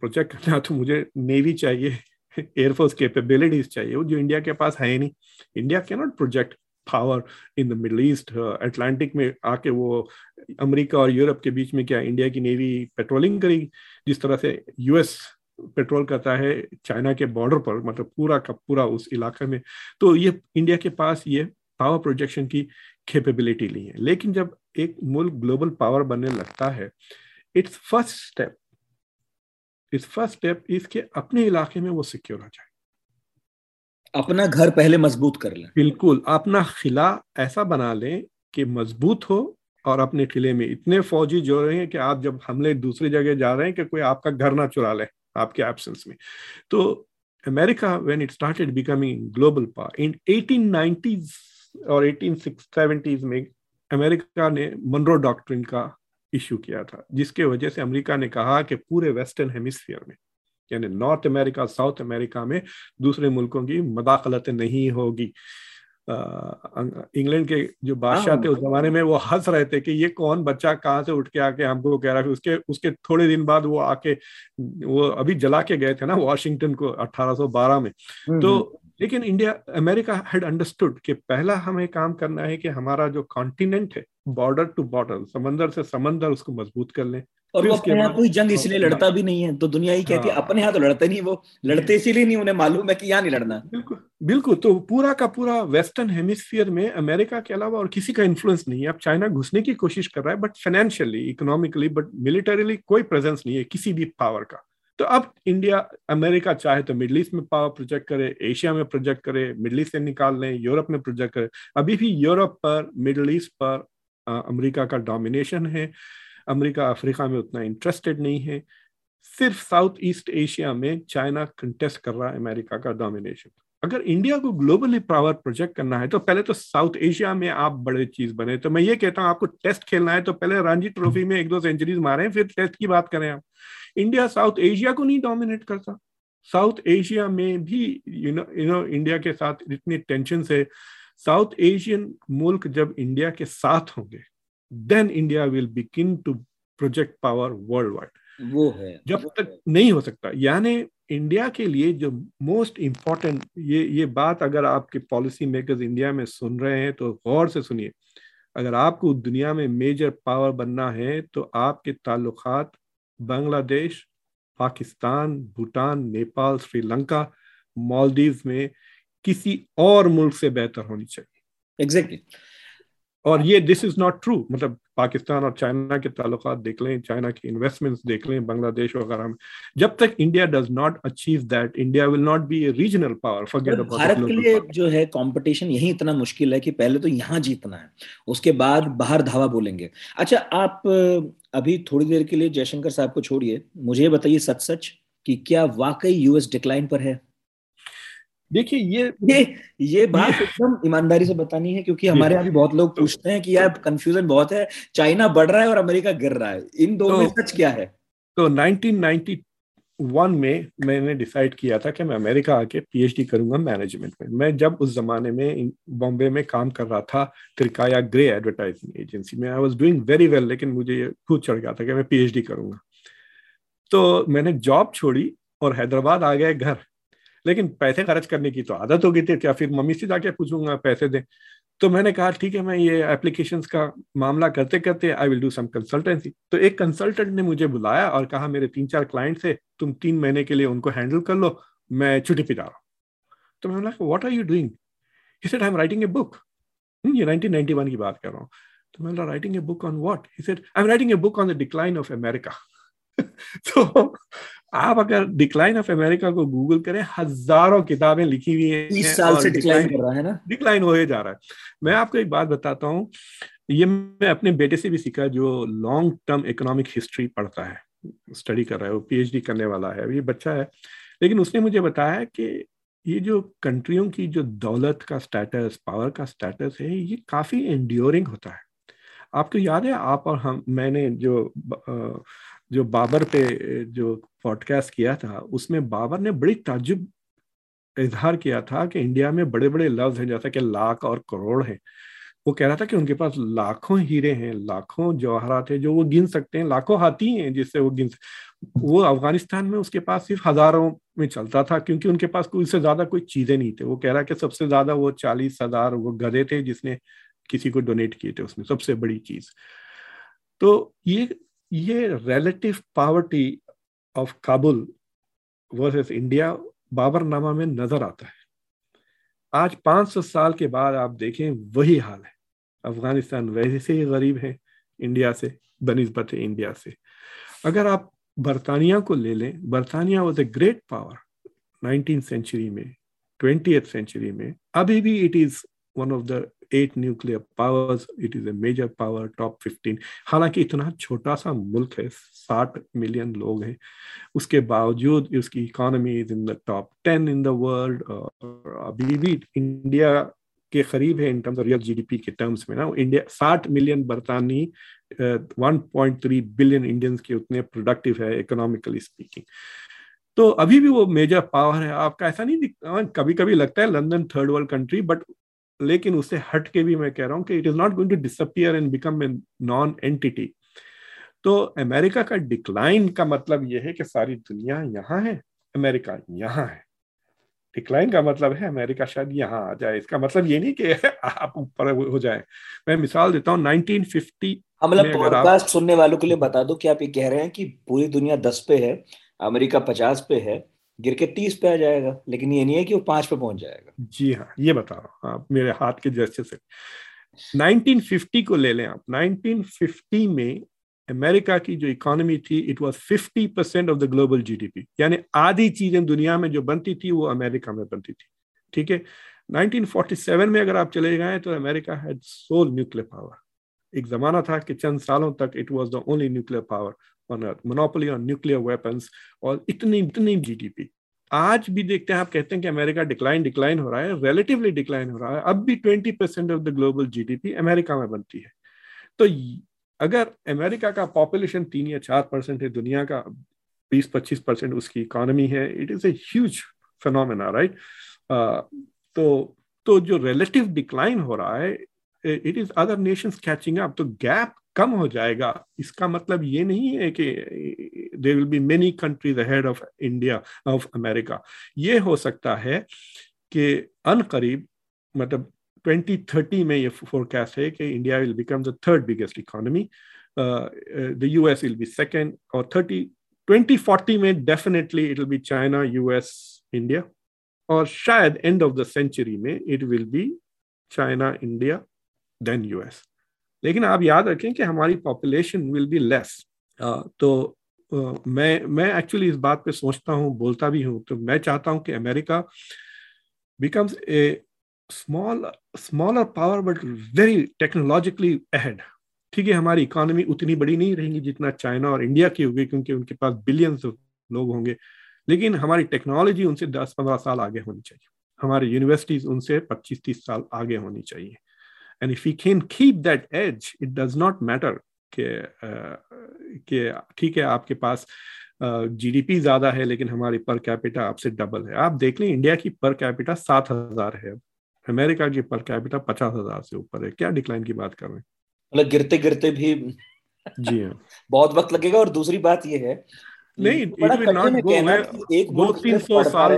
प्रोजेक्ट करना तो मुझे नेवी चाहिए, एयरफोर्स कैपेबिलिटीज चाहिए, वो जो इंडिया के पास है नहीं। India can not project power in the Middle East, Atlantic में आके वो अमेरिका और यूरोप के बीच में क्या इंडिया की नेवी पेट्रोलिंग करेगी? जिस तरह से यूएस पेट्रोल करता है चाइना के बॉर्डर पर, मतलब पूरा का पूरा उस इलाके में, तो ये इंडिया के पास ये पावर प्रोजेक्शन की कैपेबिलिटी नहीं है। लेकिन जब एक मुल्क ग्लोबल पावर बनने लगता है, it's first step it's first step इसके अपने इलाके में वो सिक्योर हो जाए, अपना घर पहले मजबूत कर लें, बिल्कुल अपना किला ऐसा बना लें कि मजबूत हो, और अपने किले में इतने फौजी जो रहे हैं कि आप जब हमले दूसरी जगह जा रहे हैं कि कोई आपका घर ना चुरा ले आपके एब्सेंस में। तो America when it started becoming global power in eighteen nineties और एटीन सेवेंटीज़ में, अमेरिका ने मनरो डॉक्ट्रिन का इश्यू किया था, जिसके वजह से अमेरिका ने कहा कि पूरे वेस्टर्न हेमिस्फीयर में, यानी नॉर्थ अमेरिका साउथ अमेरिका में दूसरे मुल्कों की मदाखलत नहीं होगी। इंग्लैंड के जो बादशाह थे उस जमाने में वो हंस रहे थे कि ये कौन बच्चा कहाँ से उठ के आके हमको कह रहा है। उसके उसके थोड़े दिन बाद वो आके वो अभी जला के गए थे ना वॉशिंगटन को अठारह सौ बारह में। तो लेकिन इंडिया अमेरिका हैड अंडरस्टूड कि पहला हमें काम करना है कि हमारा जो कॉन्टिनेंट है बॉर्डर टू बॉर्डर, समंदर से समंदर, उसको मजबूत कर लें। और वो अपने यहाँ कोई जंग इसलिए लड़ता भी नहीं है, तो दुनिया ही कहती है अपने यहाँ तो लड़ते नहीं, वो लड़ते इसीलिए नहीं, उन्हें मालूम है कि यहाँ नहीं लड़ना। बिल्कुल बिल्कुल, तो पूरा का पूरा वेस्टर्न हेमिस्फीयर में अमेरिका के अलावा और किसी का इन्फ्लुएंस नहीं है। अब चाइना घुसने की कोशिश कर रहा है, but financially, economically, but militarily कोई प्रेजेंस नहीं है किसी भी पावर का। तो अब इंडिया, अमेरिका चाहे तो मिडल ईस्ट में पावर प्रोजेक्ट करे, एशिया में प्रोजेक्ट करे, मिडल ईस्ट से निकाल लें, यूरोप में प्रोजेक्ट करे। अभी भी यूरोप पर, मिडल ईस्ट पर अमेरिका का डोमिनेशन है। अमेरिका अफ्रीका में उतना इंटरेस्टेड नहीं है, सिर्फ साउथ ईस्ट एशिया में चाइना कंटेस्ट कर रहा है अमेरिका का डोमिनेशन। अगर इंडिया को ग्लोबली पावर प्रोजेक्ट करना है तो पहले तो साउथ एशिया में आप बड़े चीज बने। तो मैं ये कहता हूँ आपको टेस्ट खेलना है तो पहले रणजी ट्रॉफी में एक दो सेंचुरीज मारें, फिर टेस्ट की बात करें आप। इंडिया साउथ एशिया को नहीं डोमिनेट करता, साउथ एशिया में भी you know you know India के साथ इतनी टेंशन है। साउथ एशियन मुल्क जब इंडिया के साथ होंगे then India will begin to project power worldwide. वो है जब तक नहीं हो सकता। यानी इंडिया के लिए जो मोस्ट इम्पॉर्टेंट, ये ये बात अगर आपके पॉलिसी मेकर्स इंडिया में सुन रहे हैं तो गौर से सुनिए, अगर आपको दुनिया में मेजर पावर बनना है तो आपके ताल्लुकात बांग्लादेश, पाकिस्तान, भूटान, नेपाल, श्रीलंका, मालदीव में किसी और मुल्क से बेहतर होनी चाहिए। एग्जैक्टली। और ये दिस इज नॉट ट्रू, मतलब पाकिस्तान और चाइना के ताल्लुकात देख लें, चाइना की इन्वेस्टमेंट्स देख लें, बांग्लादेश वगैरह में। जब तक India does not achieve that, India will not be a regional power. Forget about Bharat के लिए power. जो है कंपटीशन यही इतना मुश्किल है कि पहले तो यहाँ जीतना है, उसके बाद बाहर धावा बोलेंगे। अच्छा, आप अभी थोड़ी देर के लिए जयशंकर साहब को छोड़िए, मुझे बताइए सच सच कि क्या वाकई यूएस डिक्लाइन पर है? देखिए, ये ये ये बात एकदम ईमानदारी से बतानी है, क्योंकि हमारे यहाँ भी बहुत लोग पूछते हैं कि यार कंफ्यूजन बहुत है, चाइना बढ़ रहा है और अमेरिका गिर रहा है, इन दोनों में सच क्या है? तो नाइंटीन नाइंटी वन में मैंने डिसाइड किया था कि मैं अमेरिका आके पीएचडी करूंगा मैनेजमेंट में। मैं जब उस जमाने में बॉम्बे में काम कर रहा था, त्रिकाया ग्रे एडवर्टाइजिंग एजेंसी में, I was doing very well, लेकिन मुझे ये खुद चढ़ गया था कि मैं पीएचडी करूंगा। तो मैंने जॉब छोड़ी और हैदराबाद आ गए घर, लेकिन पैसे खर्च करने की तो आदत हो गई थी, क्या फिर मम्मी से जाके पूछूंगा पैसे दें। तो मैंने कहा ठीक है, मैं ये एप्लीकेशंस का मामला करते करते I will do some consultancy. तो एक कंसल्टेंट ने मुझे बुलाया और कहा मेरे तीन चार क्लाइंट्स है, तुम तीन महीने के लिए उनको हैंडल कर लो, मैं छुट्टी पे जा रहा हूँ। तो मैंने कहा what are you doing? He said I am writing a book. ये नाइनटीन नाइनटी वन की बात कर रहा हूँ। तो मैंने कहा writing a book on what? He said I am writing a book on the decline of America. तो आप अगर डिक्लाइन ऑफ अमेरिका को गूगल करें, हजारों किताबें लिखी हुई हैं, तीस साल से डिक्लाइन कर रहा है ना, डिक्लाइन हो जा रहा है। मैं आपको एक बात बताता हूँ, ये मैं अपने बेटे से भी सीखा जो लॉन्ग टर्म इकोनॉमिक हिस्ट्री पढ़ता है, स्टडी कर रहा है, वो पीएचडी करने वाला है, अभी बच्चा है। लेकिन उसने मुझे बताया कि ये जो कंट्रियों की जो दौलत का स्टेटस, पावर का स्टेटस है, ये काफी एंड्योरिंग होता है। आपको याद है, आप और हम, मैंने जो आ, जो बाबर पे जो पॉडकास्ट किया था, उसमें बाबर ने बड़ी ताज्जुब इजहार किया था कि इंडिया में बड़े बड़े लफ्ज हैं जैसा कि लाख और करोड़ हैं। वो कह रहा था कि उनके पास लाखों हीरे हैं, लाखों जवाहरात हैं जो वो गिन सकते हैं, लाखों हाथी हैं जिससे वो गिन सकते। वो अफगानिस्तान में उसके पास सिर्फ हजारों में चलता था, क्योंकि उनके पास कोई से ज्यादा कोई चीजें नहीं थे। वो कह रहा है कि सबसे ज्यादा वो चालीस हजार वो गधे थे जिसने किसी को डोनेट किए थे, उसमें सबसे बड़ी चीज। तो ये ये relative poverty of Kabul versus India Baburnama में नजर आता है। आज पाँच सौ साल के बाद आप देखें वही हाल है। अफगानिस्तान वैसे ही गरीब है इंडिया से, बनिस्बत इंडिया से। अगर आप बरतानिया को ले लें, बरतानिया was a great power nineteen century में, ट्वेंटिएथ सेंचुरी में। अभी भी it is one of the eight nuclear powers, it is a major power, top fifteen. हालांकि इतना छोटा सा मुल्क है, साठ मिलियन लोग हैं, उसके बावजूद उसकी economy is in the top ten in the world. अभी भी इंडिया के करीब है in terms of real GDP के टर्म्स में ना। इंडिया साठ मिलियन बरतानी one point three billion Indians के उतने प्रोडक्टिव है इकोनॉमिकली स्पीकिंग। तो अभी भी वो मेजर पावर है। आपका ऐसा नहीं दिखता, कभी कभी लगता है London third world country, but लेकिन उससे हट के भी मैं कह रहा हूँ कि it is not going to disappear and become a non entity. तो अमेरिका का डिक्लाइन का मतलब यह है कि सारी दुनिया यहाँ है, अमेरिका यहाँ है। डिक्लाइन का मतलब है अमेरिका शायद यहाँ आ जाए, इसका मतलब ये नहीं कि आप ऊपर हो जाए। मैं मिसाल देता हूँ नाइनटीन फिफ्टी। मतलब पॉडकास्ट सुनने वालों के लिए बता दो कि आप ये कह रहे हैं कि पूरी दुनिया दस पे है, अमेरिका पचास पे है, गिर के तीस पे आ जाएगा, लेकिन ये नहीं है कि वो पांच पे पहुंच जाएगा। जी हाँ, ये बता रहा हूँ आप मेरे हाथ के जैसे से। नाइनटीन फिफ्टी को ले लें आप। नाइनटीन फिफ्टी में अमेरिका की जो इकोनॉमी थी, it was fifty percent of the global GDP, यानी आधी चीजें दुनिया में जो बनती थी वो अमेरिका में बनती थी। ठीक है, नाइनटीन फोर्टी सेवन में अगर आप चले गए तो America had sole nuclear power. एक जमाना था कि चंद सालों तक it was the only nuclear power on earth, monopoly on nuclear weapons और इतनी इतनी जीडीपी। आज भी देखते हैं, आप कहते हैं कि अमेरिका डिक्लाइन डिक्लाइन हो रहा है, रिलेटिवली डिक्लाइन हो रहा है। अब भी twenty percent of the global GDP America में बनती है। तो अगर अमेरिका का पॉपुलेशन तीन या चार परसेंट है, दुनिया का बीस पच्चीस परसेंट उसकी इकोनॉमी है, it is a huge phenomena, right. तो तो जो रिलेटिव डिक्लाइन हो रहा है, it is other nations catching up. तो गैप कम हो जाएगा, इसका मतलब ये नहीं है कि there will be many countries ahead of India of America. ये हो सकता है कि अनकरीब, मतलब ट्वेंटी थर्टी में ये फोरकास्ट है कि India will become the third biggest economy, the US will be second, और थर्टी ट्वेंटी फोर्टी में definitely it will be China, US, India, और शायद एंड ऑफ द सेंचुरी में it will be China, India, then US. लेकिन आप याद रखें कि हमारी पॉपुलेशन विल बी लेस। तो uh, मैं मैं एक्चुअली इस बात पे सोचता हूँ, बोलता भी हूँ। तो मैं चाहता हूँ कि America becomes a Small, smaller power but very technologically ahead। ठीक है, हमारी इकोनॉमी उतनी बड़ी नहीं रहेगी जितना चाइना और इंडिया की होगी, क्योंकि उनके पास बिलियंस लोग होंगे, लेकिन हमारी टेक्नोलॉजी उनसे दस पंद्रह साल आगे होनी चाहिए, हमारी यूनिवर्सिटीज उनसे पच्चीस तीस साल आगे होनी चाहिए। And if we can keep that edge, it does not matter के ठीक है आपके पास जीडीपी uh, ज्यादा है, लेकिन हमारी पर कैपिटा आपसे डबल है। आप देख लें, इंडिया की पर कैपिटा सात हजार है, अमेरिका की पर कैपिटा पचास हजार से ऊपर है। क्या डिक्लाइन की बात कर रहे हैं, मतलब गिरते गिरते भी। जी हाँ, बहुत वक्त लगेगा। और दूसरी बात ये है नहीं, इट विल नॉट गो एक दो तीन सौ साल।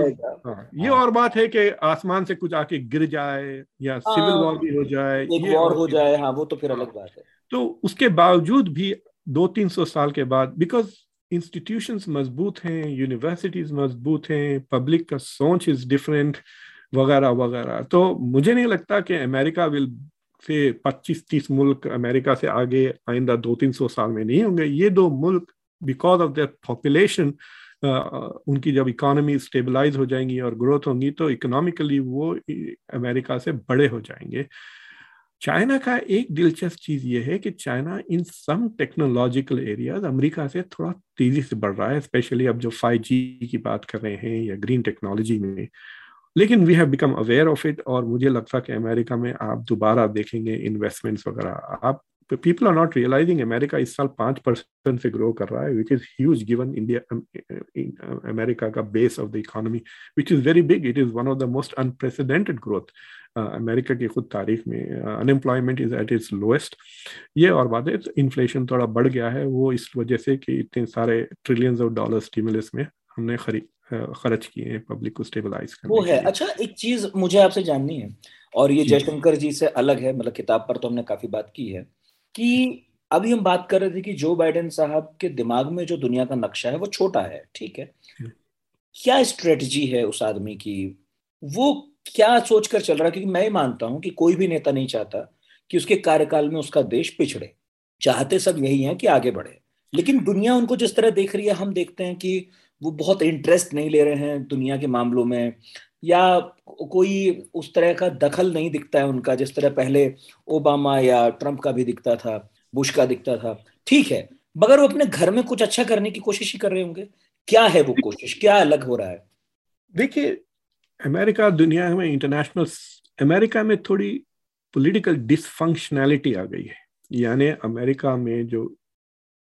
ये और बात है कि आसमान से कुछ आके गिर जाए या सिविल वॉर भी हो जाए, एक वॉर हो जाए, हाँ वो तो फिर अलग बात है। तो उसके बावजूद भी दो तीन सौ साल के बाद, बिकॉज इंस्टीट्यूशंस मजबूत हैं, यूनिवर्सिटीज मजबूत हैं, पब्लिक का सोच इज डिफरेंट वगैरह वगैरह। तो मुझे नहीं लगता कि अमेरिका विल से पच्चीस तीस मुल्क अमेरिका से आगे आइंदा दो तीन सौ साल में नहीं होंगे। ये दो मुल्क बिकॉज ऑफ देयर पॉपुलेशन, उनकी जब इकोनॉमी स्टेबलाइज हो जाएंगी और ग्रोथ होंगी, तो इकोनॉमिकली वो अमेरिका से बड़े हो जाएंगे। चाइना का एक दिलचस्प चीज़ ये है कि China in some technological areas America से थोड़ा तेज़ी से बढ़ रहा है, स्पेशली अब जो फाइव जी की बात कर रहे हैं या ग्रीन टेक्नोलॉजी में। लेकिन we have become aware of it, और मुझे लगता है कि अमेरिका में आप दोबारा देखेंगे इन्वेस्टमेंट्स वगैरह। आप people are not realising America इस साल पाँच परसेंट से ग्रो कर रहा है, which is huge given India, America का base of the economy which is very big. It is one of the most unprecedented growth America की खुद तारीख में unemployment is at its lowest. ये और बात है, इन्फ्लेशन थोड़ा बढ़ गया है, वो इस वजह से कि इतने सारे ट्रिलियंस ऑफ डॉलर स्टिमुलस में हमने खरीद खर्च किए हैं पब्लिक को स्टेबलाइज करने वो है। अच्छा, एक चीज मुझे आपसे जाननी है और ये जयशंकर जी से अलग है, मतलब किताब पर तो हमने काफी बात की है कि अभी हम बात कर रहे थे कि जो बाइडेन साहब के दिमाग में जो दुनिया का नक्शा है वो छोटा है, ठीक है, क्या स्ट्रेटजी है उस आदमी की, वो क्या सोचकर चल रहा है? क्योंकि मैं मानता हूं कि कोई भी नेता नहीं चाहता कि उसके कार्यकाल में उसका देश पिछड़े, चाहते सब यही है कि आगे बढ़े, लेकिन दुनिया उनको जिस तरह देख रही है हम देखते हैं कि वो बहुत इंटरेस्ट नहीं ले रहे हैं दुनिया के मामलों में, या कोई उस तरह का दखल नहीं दिखता है उनका जिस तरह पहले ओबामा या ट्रंप का भी दिखता था, बुश का दिखता था, ठीक है, मगर वो अपने घर में कुछ अच्छा करने की कोशिश ही कर रहे होंगे। क्या है वो कोशिश, क्या अलग हो रहा है? देखिए, अमेरिका दुनिया में इंटरनेशनल, अमेरिका में थोड़ी पॉलिटिकल डिसफंक्शनैलिटी आ गई है, यानी अमेरिका में जो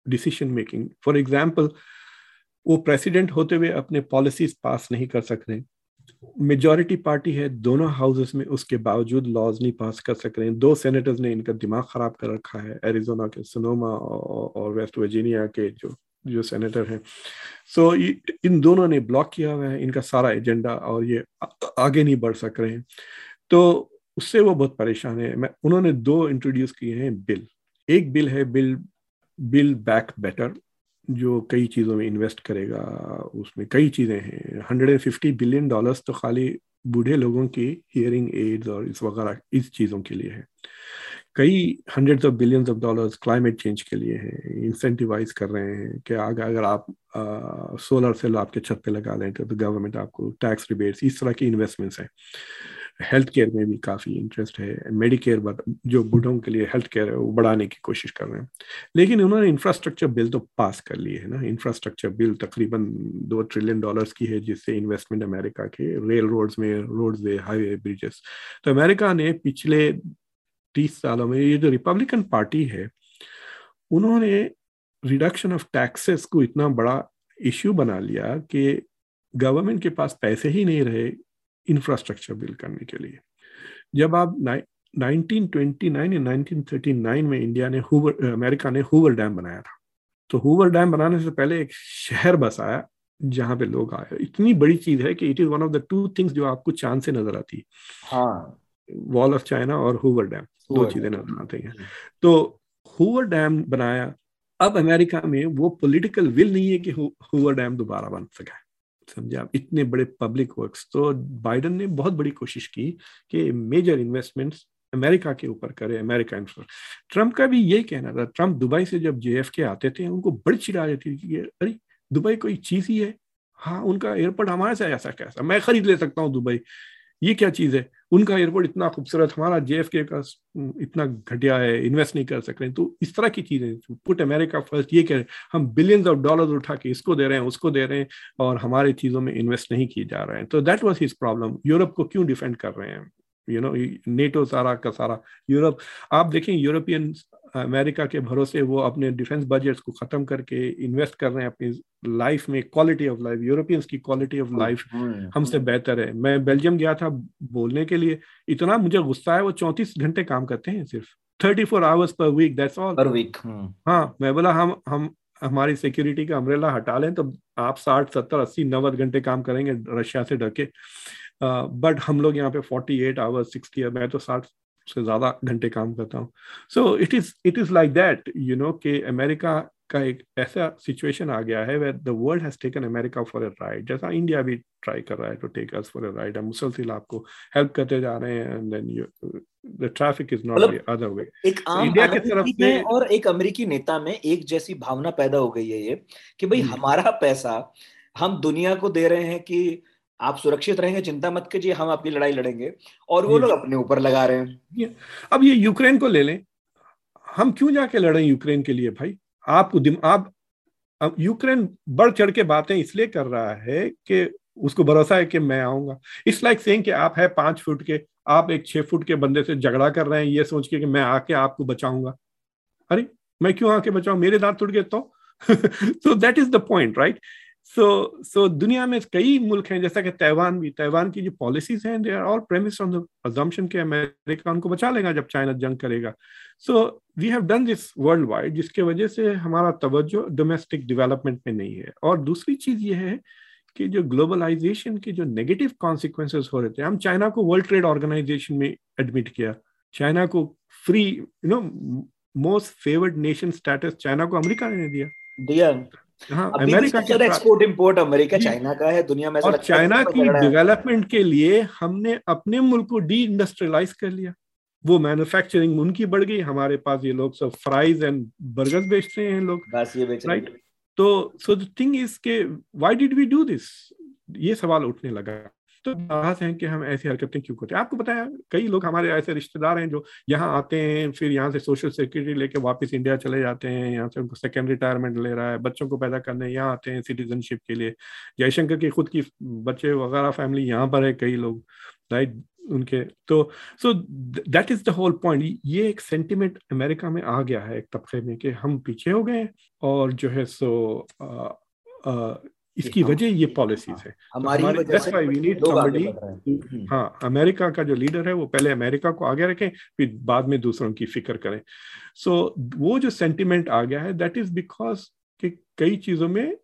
डिसीजन मेकिंग, फॉर एग्जांपल वो प्रेसिडेंट होते हुए अपने पॉलिसीज पास नहीं कर सकते, मेजॉरिटी पार्टी है दोनों हाउसेस में, उसके बावजूद लॉज नहीं पास कर सक रहे हैं। दो सेनेटर्स ने इनका दिमाग खराब कर रखा है, एरिजोना के सोनोमा और वेस्ट वर्जीनिया के जो जो सेनेटर हैं, सो so, इन दोनों ने ब्लॉक किया हुआ है इनका सारा एजेंडा और ये आगे नहीं बढ़ सक रहे हैं, तो उससे वो बहुत परेशान है। मैं उन्होंने दो इंट्रोड्यूस किए हैं बिल, एक बिल है बिल बिल बैक बेटर जो कई चीज़ों में इन्वेस्ट करेगा, उसमें कई चीज़ें हैं, एक सौ पचास बिलियन डॉलर्स तो खाली बूढ़े लोगों की हियरिंग एड्स और इस वगैरह इस चीज़ों के लिए है, कई hundreds of billions of dollars climate change के लिए है, इंसेंटिवाइज कर रहे हैं कि आगे अगर आप आ, सोलर सेल आपके छत पे लगा दें तो गवर्नमेंट आपको टैक्स रिबेट्स, इस तरह की इन्वेस्टमेंट्स हैं। हेल्थ केयर में भी काफ़ी इंटरेस्ट है, मेडिकेयर जो बूढ़ों के लिए हेल्थ केयर है वो बढ़ाने की कोशिश कर रहे हैं, लेकिन उन्होंने इंफ्रास्ट्रक्चर बिल तो पास कर लिए है ना, इंफ्रास्ट्रक्चर बिल तकरीबन दो ट्रिलियन डॉलर्स की है जिससे इन्वेस्टमेंट अमेरिका के रेल रोड्स में, रोड्स हाईवे ब्रिजेस, तो अमेरिका ने पिछले तीस सालों में, ये जो रिपब्लिकन पार्टी है उन्होंने रिडक्शन ऑफ टैक्सेस को इतना बड़ा इश्यू बना लिया कि गवर्नमेंट के पास पैसे ही नहीं रहे इंफ्रास्ट्रक्चर बिल्ड करने के लिए। जब आप नाइनटीन ट्वेंटी नाइन या नाइनटीन थर्टी नाइन में इंडिया ने हूवर, अमेरिका ने हूवर डैम बनाया था, तो हूवर डैम बनाने से पहले एक शहर बसाया जहाँ पे लोग आए, इतनी बड़ी चीज है कि it is one of the two things जो आपको चांद से नजर आती है, हाँ, वॉल ऑफ चाइना और हूवर डैम, दो चीजें नजर आती हैं। तो हूवर डैम बनाया, अब अमेरिका में वो पॉलिटिकल विल नहीं है कि हूवर डैम दोबारा बन सके, समझे आप, इतने बड़े पब्लिक वर्क्स। तो बाइडन ने बहुत बड़ी कोशिश की कि मेजर इन्वेस्टमेंट्स अमेरिका के ऊपर करे, अमेरिका इंफ्रास्ट्रक्चर। ट्रंप का भी यही कहना था, ट्रंप दुबई से जब जेएफके आते थे उनको बड़ी चिढ़ा जाती थी कि अरे दुबई कोई चीज़ ही है, हाँ उनका एयरपोर्ट हमारे से ऐसा कैसा, मैं खरीद ले सकता हूँ दुबई, ये क्या चीज़ है, उनका एयरपोर्ट इतना खूबसूरत, हमारा जेएफके का इतना घटिया है, इन्वेस्ट नहीं कर सक रहे हैं। तो इस तरह की चीज़ें, पुट अमेरिका फर्स्ट, ये कह रहे हैं हम बिलियंस ऑफ डॉलर्स उठा के इसको दे रहे हैं, उसको दे रहे हैं और हमारी चीज़ों में इन्वेस्ट नहीं किए जा रहे हैं। तो that was his problem. Europe को क्यों डिफेंड कर रहे हैं, यू नो, नेटो सारा का सारा यूरोप, आप देखें यूरोपियन अमेरिका के भरोसे वो अपने डिफेंस बजट्स को ख़त्म करके इन्वेस्ट कर रहे हैं अपनी लाइफ में, क्वालिटी ऑफ लाइफ, यूरोपियंस की क्वालिटी ऑफ लाइफ हमसे बेहतर है। मैं बेल्जियम गया था बोलने के लिए, इतना मुझे गुस्सा है, वो चौंतीस घंटे काम करते हैं सिर्फ, thirty four hours per week, that's all per week. हाँ, मैं बोला हम हम हमारी सिक्योरिटी का अम्ब्रेला हटा लें तो आप साठ सत्तर अस्सी नब्बे घंटे काम करेंगे रशिया से डर के, बट हम लोग यहाँ पे फोर्टी एट आवर्स सिक्सटी, मैं तो साठ से ज़्यादा घंटे काम करता हूँ। So it is it is like that, you know, कि अमेरिका का एक ऐसा सिचुएशन आ गया है where the world has taken America for a ride, जैसा इंडिया भी ट्राई कर रहा है to take us for a ride, हम मुसलसिल आपको हेल्प करते जा रहे हैं, and then the traffic is not the other way. एक आम इंडिया की तरफ से और एक अमेरिकी नेता में एक जैसी भावना पैदा हो गई है ये कि भाई हमारा पैसा हम दुनिया को दे रहे हैं कि आप सुरक्षित रहेंगे, चिंता मत कीजिए, हम आपकी लड़ाई लड़ेंगे, और वो लोग अपने ऊपर लगा रहे हैं। अब ये यूक्रेन को ले लें, हम क्यों जाके लड़ें यूक्रेन के लिए भाई, आपको आप, आप यूक्रेन बढ़ चढ़ के बातें इसलिए कर रहा है कि उसको भरोसा है कि मैं आऊंगा। इट्स लाइक सेइंग कि आप है पांच फुट के, आप एक छह फुट के बंदे से झगड़ा कर रहे हैं ये सोच के कि मैं आके आपको बचाऊंगा, अरे मैं क्यों आके बचाऊं, मेरे दांत टूट गए तो। So that is the point, right? So so दुनिया में कई मुल्क हैं, जैसा कि ताइवान भी, ताइवान की जो पॉलिसीज हैं they are all premised on the assumption के अमेरिका उनको बचा लेगा जब चाइना जंग करेगा। So we have done this world wide, जिसके वजह से हमारा तवज्जो डोमेस्टिक डेवलपमेंट में नहीं है। और दूसरी चीज़ ये है कि जो ग्लोबलाइजेशन के जो नेगेटिव कॉन्सिक्वेंसेस हो रहे थे, हम चाइना को वर्ल्ड ट्रेड ऑर्गेनाइजेशन में एडमिट किया, चाइना को free you know most favoured nation status China को अमेरिका ने दिया दिया हाँ, अमेरिका का एक्सपोर्ट इंपोर्ट अमेरिका चाइना का है दुनिया में। और चाइना की डेवलपमेंट के लिए हमने अपने मुल्क को डी इंडस्ट्रियलाइज कर लिया, वो मैन्युफैक्चरिंग उनकी बढ़ गई, हमारे पास ये लोग सब फ्राइज एंड बर्गर्स बेचते हैं लोग, राइट। तो सो द थिंग इज के why did we do this, ये सवाल उठने लगा। तो बात है कि हम ऐसी हरकतें क्यों करते हैं। आपको बताया कई लोग हमारे ऐसे रिश्तेदार हैं जो यहाँ आते हैं, फिर यहाँ से सोशल सिक्योरिटी लेके वापस इंडिया चले जाते हैं, यहाँ से उनको सेकेंड रिटायरमेंट ले रहा है, बच्चों को पैदा करने यहाँ आते हैं सिटीजनशिप के लिए। जयशंकर की खुद की बच्चे वगैरह फैमिली यहाँ पर है कई लोग, राइट उनके। तो so that is the whole point. ये एक सेंटिमेंट अमेरिका में आ गया है एक तबके में कि हम पीछे हो गए और जो है सो आ, आ, इसकी वजह ये पॉलिसीज है। हमारी हाँ, अमेरिका का जो लीडर है वो पहले अमेरिका को आगे रखें, फिर बाद में दूसरों की फिक्र करें। सो so, वो जो सेंटिमेंट आ गया है दैट इज बिकॉज कि कई चीज़ों में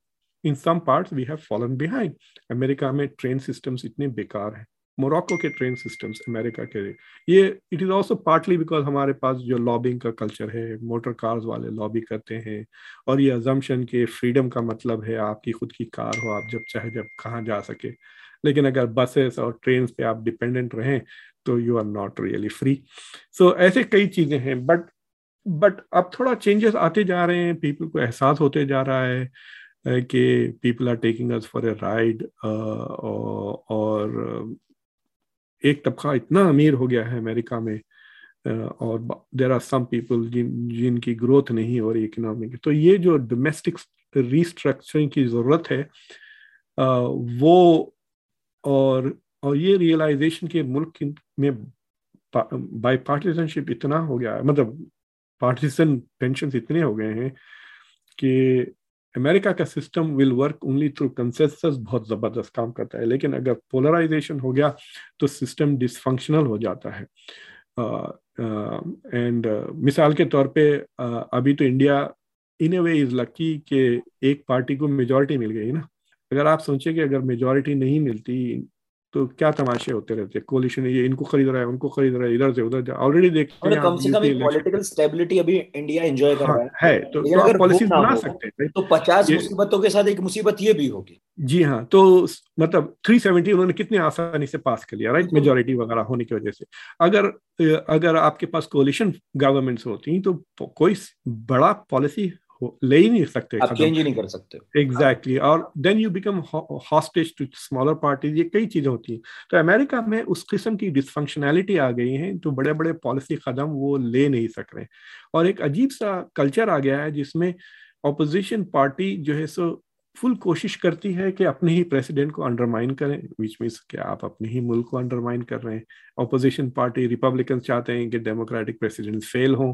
in some parts we have fallen behind. America में ट्रेन सिस्टम्स इतने बेकार हैं, मोरक्को के ट्रेन सिस्टम्स अमेरिका के लिए, ये it is also partly because हमारे पास जो लॉबिंग का कल्चर है, मोटर कार्स वाले लॉबी करते हैं और ये अजम्पशन के फ्रीडम का मतलब है आपकी खुद की कार हो, आप जब चाहे जब कहाँ जा सके। लेकिन अगर बसेस और ट्रेन पे आप डिपेंडेंट रहें तो you are not really free. So ऐसे कई चीज़ें हैं, बट बट अब थोड़ा चेंजेस आते जा रहे हैं, पीपल को एहसास होते जा रहा है कि people are taking us for a ride. और एक तबका इतना अमीर हो गया है अमेरिका में और देर आर सम पीपल जिन जिनकी ग्रोथ नहीं हो रही इकोनॉमी की। तो ये जो डोमेस्टिक रीस्ट्रक्चरिंग की ज़रूरत है वो और और ये रियलाइजेशन के मुल्क में बाई पार्टीजनशिप इतना हो गया है, मतलब पार्टीजन टेंशन इतने हो गए हैं कि अमेरिका का system will work only through consensus, बहुत ज़बरदस्त काम करता है। लेकिन अगर पोलराइजेशन हो गया तो सिस्टम डिसफंक्शनल हो जाता है। एंड uh, uh, uh, मिसाल के तौर पे uh, अभी तो India in a way is lucky कि एक पार्टी को मेजॉरिटी मिल गई ना। अगर आप सोचें कि अगर मेजॉरिटी नहीं मिलती तो क्या तमाशे होते रहते, कोलिशन ये इनको खरीद रहा है, उनको खरीद रहा है, इधर से उधर जा, ऑलरेडी देखते हैं। कम से कम एक पॉलिटिकल स्टेबिलिटी अभी इंडिया एंजॉय कर रहा है, तो अगर पॉलिसी बना सकते हैं तो पचास मुसीबतों के साथ एक मुसीबत ये भी होगी। जी हाँ, तो मतलब तीन सौ सत्तर उन्होंने कितने आसानी से पास कर लिया, राइट, मेजॉरिटी वगैरह होने की वजह से। अगर अगर आपके पास कोलिशन गवर्नमेंट्स होती तो कोई बड़ा पॉलिसी ले ही नहीं सकते, आप चेंज ही नहीं कर सकते। एग्जैक्टली, और then you become hostage to smaller parties, ये कई चीज़ें होती हैं। तो अमेरिका में उस किस्म की डिसफंक्शनैलिटी आ गई है, तो बड़े बड़े पॉलिसी कदम वो ले नहीं सक रहे। और एक अजीब सा कल्चर आ गया है जिसमें अपोजिशन पार्टी जो है सो फुल कोशिश करती है कि अपने ही प्रेसिडेंट को अंडरमाइन करें, विच मीन्स कि आप अपने ही मुल्क को अंडरमाइन कर रहे हैं। अपोजिशन पार्टी रिपब्लिकन चाहते हैं कि डेमोक्रेटिक प्रेसिडेंट फेल हों,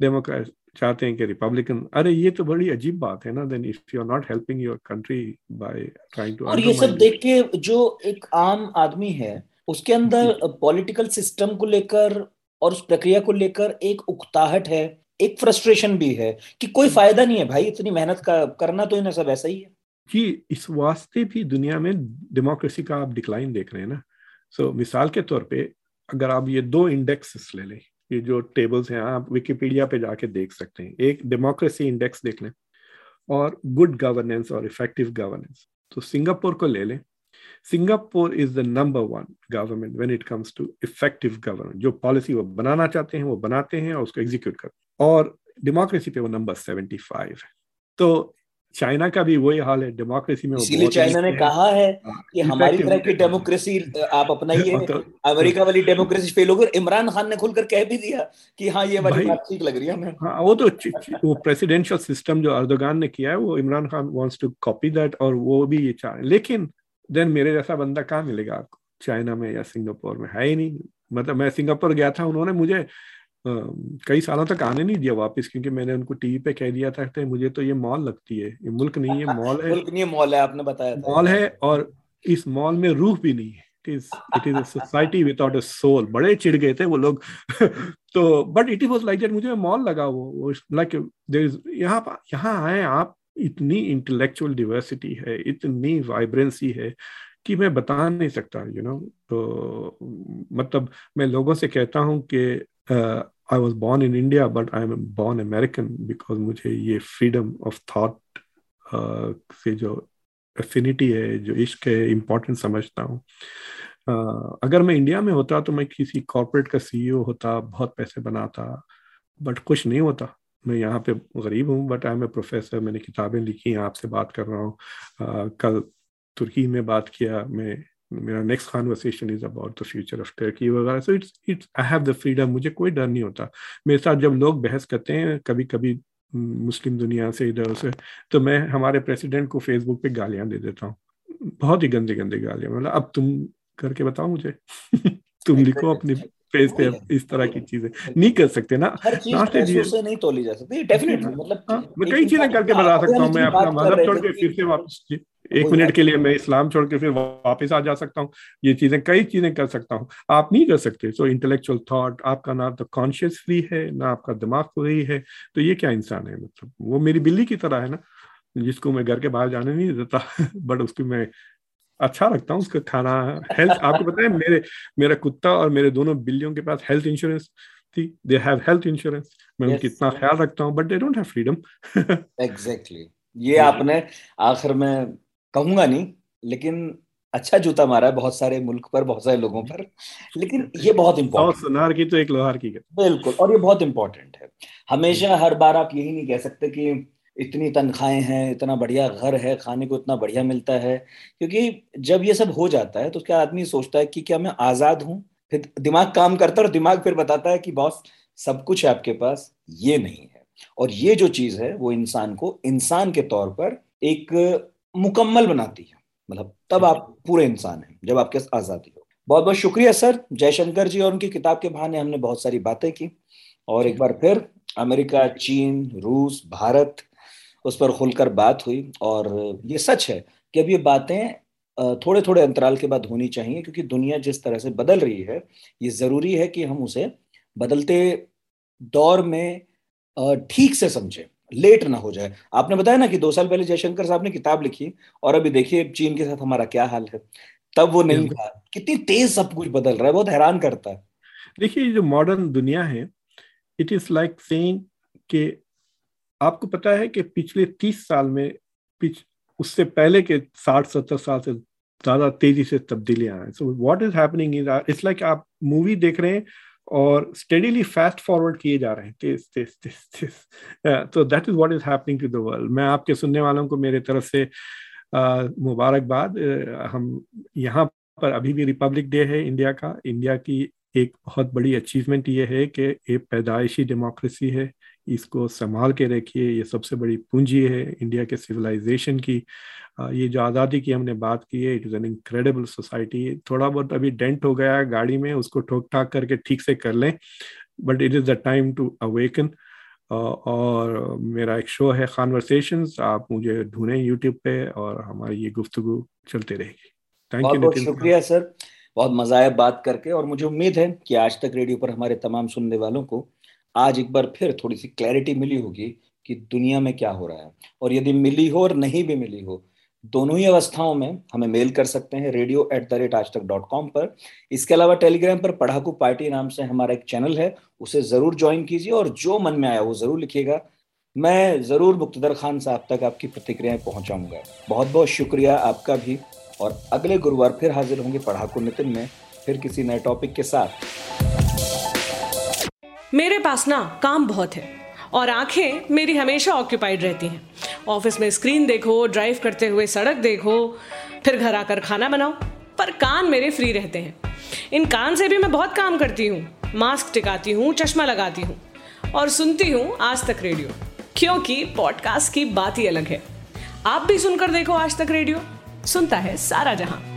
डेमोक्रेट चाहते हैं कि रिपब्लिकन, अरे ये तो बड़ी अजीब बात है ना। Then if you are not helping your country by trying to, और ये सब देख के जो एक आम आदमी है उसके अंदर पॉलिटिकल सिस्टम को लेकर और उस प्रक्रिया को लेकर एक उकताहट है, एक फ्रस्ट्रेशन भी है कि कोई फायदा नहीं है भाई, इतनी मेहनत का करना तो इन्हें सब ऐसा ही है कि इस वास्ते भी दुनिया में डेमोक्रेसी का आप डिक्लाइन देख रहे हैं ना। सो so, मिसाल के तौर पे अगर आप ये दो इंडेक्स ले लें, ये जो टेबल्स हैं आप विकिपीडिया पे जाके देख सकते हैं, एक डेमोक्रेसी इंडेक्स देख लें और गुड गवर्नेंस और इफेक्टिव गवर्नेंस। तो सिंगापुर को ले लें, Singapore is the number one government when it comes to effective governance. जो पॉलिसी वो बनाना चाहते हैं वो बनाते हैं और उसको एग्जीक्यूट करते हैं, और डेमोक्रेसी पे वो नंबर सेवेंटी फाइव है। तो चाइना का भी वही हाल है, डेमोक्रेसी में इसीलिए चाइना ने कहा है कि हमारी तरह की डेमोक्रेसी आप अपनाइए, तो, अमेरिका वाली डेमोक्रेसी फेल होगी। इमरान खान ने खुलकर कह भी दिया कि हाँ ये वाली बात ठीक लग रही है हमें। हाँ, वो तो वो प्रेसिडेंशियल सिस्टम जो अर्दोगान ने किया है वो Imran Khan wants to copy that, और वो भी ये चाह, लेकिन देन मेरे जैसा बंदा कहाँ मिलेगा आपको चाइना में या सिंगापुर में, है ही नहीं। मतलब मैं सिंगापुर गया था, उन्होंने मुझे कई सालों तक आने नहीं दिया वापस, क्योंकि मैंने उनको टीवी पे कह दिया था मुझे तो ये मॉल लगती है, ये मुल्क नहीं है, मॉल है, मुल्क नहीं है, मॉल है, आपने बताया था मॉल है, और इस मॉल में रूह भी नहीं है, it is it is a society without a soul. बड़े चिढ़ गए थे वो लोग तो, but it was like that, मुझे मॉल लगा वो, लाइक देयर इज, यहाँ यहाँ आए आप, इतनी इंटेलेक्चुअल डिवर्सिटी है, इतनी वाइब्रेंसी है कि मैं बता नहीं सकता, यू नो। तो मतलब मैं लोगों से कहता हूँ कि I was born in India but I am born American, because मुझे ये फ्रीडम ऑफ थॉट से जो एफिनिटी है, जो इश्क है, इम्पोर्टेंट समझता हूँ। uh, अगर मैं इंडिया में होता तो मैं किसी कॉर्पोरेट का सीईओ होता, बहुत पैसे बनाता, बट कुछ नहीं होता। मैं यहाँ पे गरीब हूँ but I am a professor, मैंने किताबें लिखी, आपसे बात कर रहा हूँ, uh, कल तुर्की में बात किया मैं, मेरा next conversation is about the future of Turkey वगैरह। So it's it's I have the freedom, मुझे कोई डर नहीं होता। मेरे साथ जब लोग बहस करते हैं कभी कभी मुस्लिम दुनिया से इधर से, तो मैं हमारे प्रेसिडेंट को फेसबुक पे गालियां दे देता हूँ, बहुत ही गंदे गंदे गालियां, मतलब अब तुम करके बताओ मुझे तुम लिखो अपनी पेज पे, इस तरह की चीजें नहीं कर सकते ना, नहीं तोली जा सकती डेफिनेटली। मतलब मैं कई चीजें करके बता सकता हूँ, मैं अपना मजहब छोड़ के फिर से वापस एक मिनट के लिए मैं इस्लाम छोड़ के फिर वापस आ जा सकता हूँ, ये चीजें कई चीजें कर सकता हूँ, आप नहीं कर सकते। सो इंटेलेक्चुअल थॉट, आपका ना तो कॉन्शियस फ्री है, ना आपका दिमाग फ्री है, तो ये क्या इंसान है। मतलब वो मेरी बिल्ली की तरह है ना, जिसको मैं घर के बाहर जाने नहीं देता बट उसकी मैं अच्छा रखता हूँ, उसका खाना, हेल्थ, आपको पता है मेरे मेरा कुत्ता और मेरे दोनों बिल्लियों के पास हेल्थ इंश्योरेंस थी, दे हैव हेल्थ इंश्योरेंस, मैं उनकी इतना ख्याल रखता हूँ, but they don't have freedom. Exactly, ये आपने आखिर में कहूंगा नहीं, लेकिन अच्छा जूता मारा है बहुत सारे मुल्क पर, बहुत सारे लोगों पर, लेकिन ये बहुत इम्पोर्टेंट, सुनार की तो एक लोहार की, बिल्कुल, और ये बहुत इम्पोर्टेंट है। हमेशा हर बार आप यही नहीं कह सकते कि इतनी तनख्वाहें हैं, इतना बढ़िया घर है, खाने को इतना बढ़िया मिलता है, क्योंकि जब ये सब हो जाता है तो क्या आदमी सोचता है कि क्या मैं आज़ाद हूँ, फिर दिमाग काम करता है और दिमाग फिर बताता है कि बॉस सब कुछ है आपके पास, ये नहीं है। और ये जो चीज़ है वो इंसान को इंसान के तौर पर एक मुकम्मल बनाती है, मतलब तब आप पूरे इंसान हैं जब आपके आज़ादी हो। बहुत बहुत शुक्रिया सर। जयशंकर जी और उनकी किताब के बहाने हमने बहुत सारी बातें की, और एक बार फिर अमेरिका, चीन, रूस, भारत, उस पर खुलकर बात हुई। और ये सच है कि अब ये बातें थोड़े थोड़े अंतराल के बाद होनी चाहिए, क्योंकि दुनिया जिस तरह से बदल रही है, ये ज़रूरी है कि हम उसे बदलते दौर में ठीक से समझें, लेट ना हो जाए। आपने बताया ना कि दो साल पहले जयशंकर साहब ने किताब लिखी, और अभी देखिए चीन के साथ हमारा क्या हाल है, तब वो नहीं था, कितनी तेज सब कुछ बदल रहा है, बहुत हैरान करता है। देखिए जो मॉडर्न दुनिया है, इट इज लाइक सेइंग कि आपको पता है कि पिछले तीस साल में पिछ उससे पहले के साठ सत्तर साल से ज्यादा तेजी से तब्दीलियां आए। So what is happening is it's like आप मूवी देख रहे हैं और स्टेडीली फास्ट फॉरवर्ड किए जा रहे हैं, तेज तेज तेज तेज। तो that is what is happening to the world. मैं आपके सुनने वालों को मेरे तरफ से uh, मुबारकबाद। uh, हम यहाँ पर अभी भी रिपब्लिक डे है इंडिया का। इंडिया की एक बहुत बड़ी अचीवमेंट ये है कि ये पैदाइशी डेमोक्रेसी है, इसको संभाल के रखिए, ये सबसे बड़ी पूंजी है इंडिया के सिविलाइजेशन की। ये जो आज़ादी की हमने बात की है, it is an incredible society. थोड़ा बहुत अभी डेंट हो गया है गाड़ी में, उसको ठोक ठाक करके ठीक से कर लें, but it is the time to awaken. और मेरा एक शो है कॉन्वर्सेशंस, आप मुझे ढूंढें यूट्यूब पे, और हमारी ये गुफ्तगू चलते रहेगी। थैंक यू, बहुत शुक्रिया सर, बहुत मज़ा आया बात करके, और मुझे उम्मीद है कि आज तक रेडियो पर हमारे तमाम सुनने वालों को आज एक बार फिर थोड़ी सी क्लैरिटी मिली होगी कि दुनिया में क्या हो रहा है। और यदि मिली हो और नहीं भी मिली हो, दोनों ही अवस्थाओं में हमें मेल कर सकते हैं रेडियो एट द रेट आज तक डॉट कॉम पर। इसके अलावा टेलीग्राम पर पढ़ाकू पार्टी नाम से हमारा एक चैनल है, उसे ज़रूर ज्वाइन कीजिए, और जो मन में आया वो ज़रूर लिखिएगा। मैं ज़रूर मुक्तदर खान साहब तक आपकी प्रतिक्रियाएँ पहुँचाऊँगा। बहुत बहुत शुक्रिया आपका भी, और अगले गुरुवार फिर हाजिर होंगे पढ़ाकू नितिन में, फिर किसी नए टॉपिक के साथ। मेरे पास ना काम बहुत है और आंखें मेरी हमेशा ऑक्यूपाइड रहती हैं। ऑफिस में स्क्रीन देखो, ड्राइव करते हुए सड़क देखो, फिर घर आकर खाना बनाओ, पर कान मेरे फ्री रहते हैं। इन कान से भी मैं बहुत काम करती हूँ, मास्क टिकाती हूँ, चश्मा लगाती हूँ, और सुनती हूँ आज तक रेडियो, क्योंकि पॉडकास्ट की बात ही अलग है। आप भी सुनकर देखो आज तक रेडियो, सुनता है सारा जहां।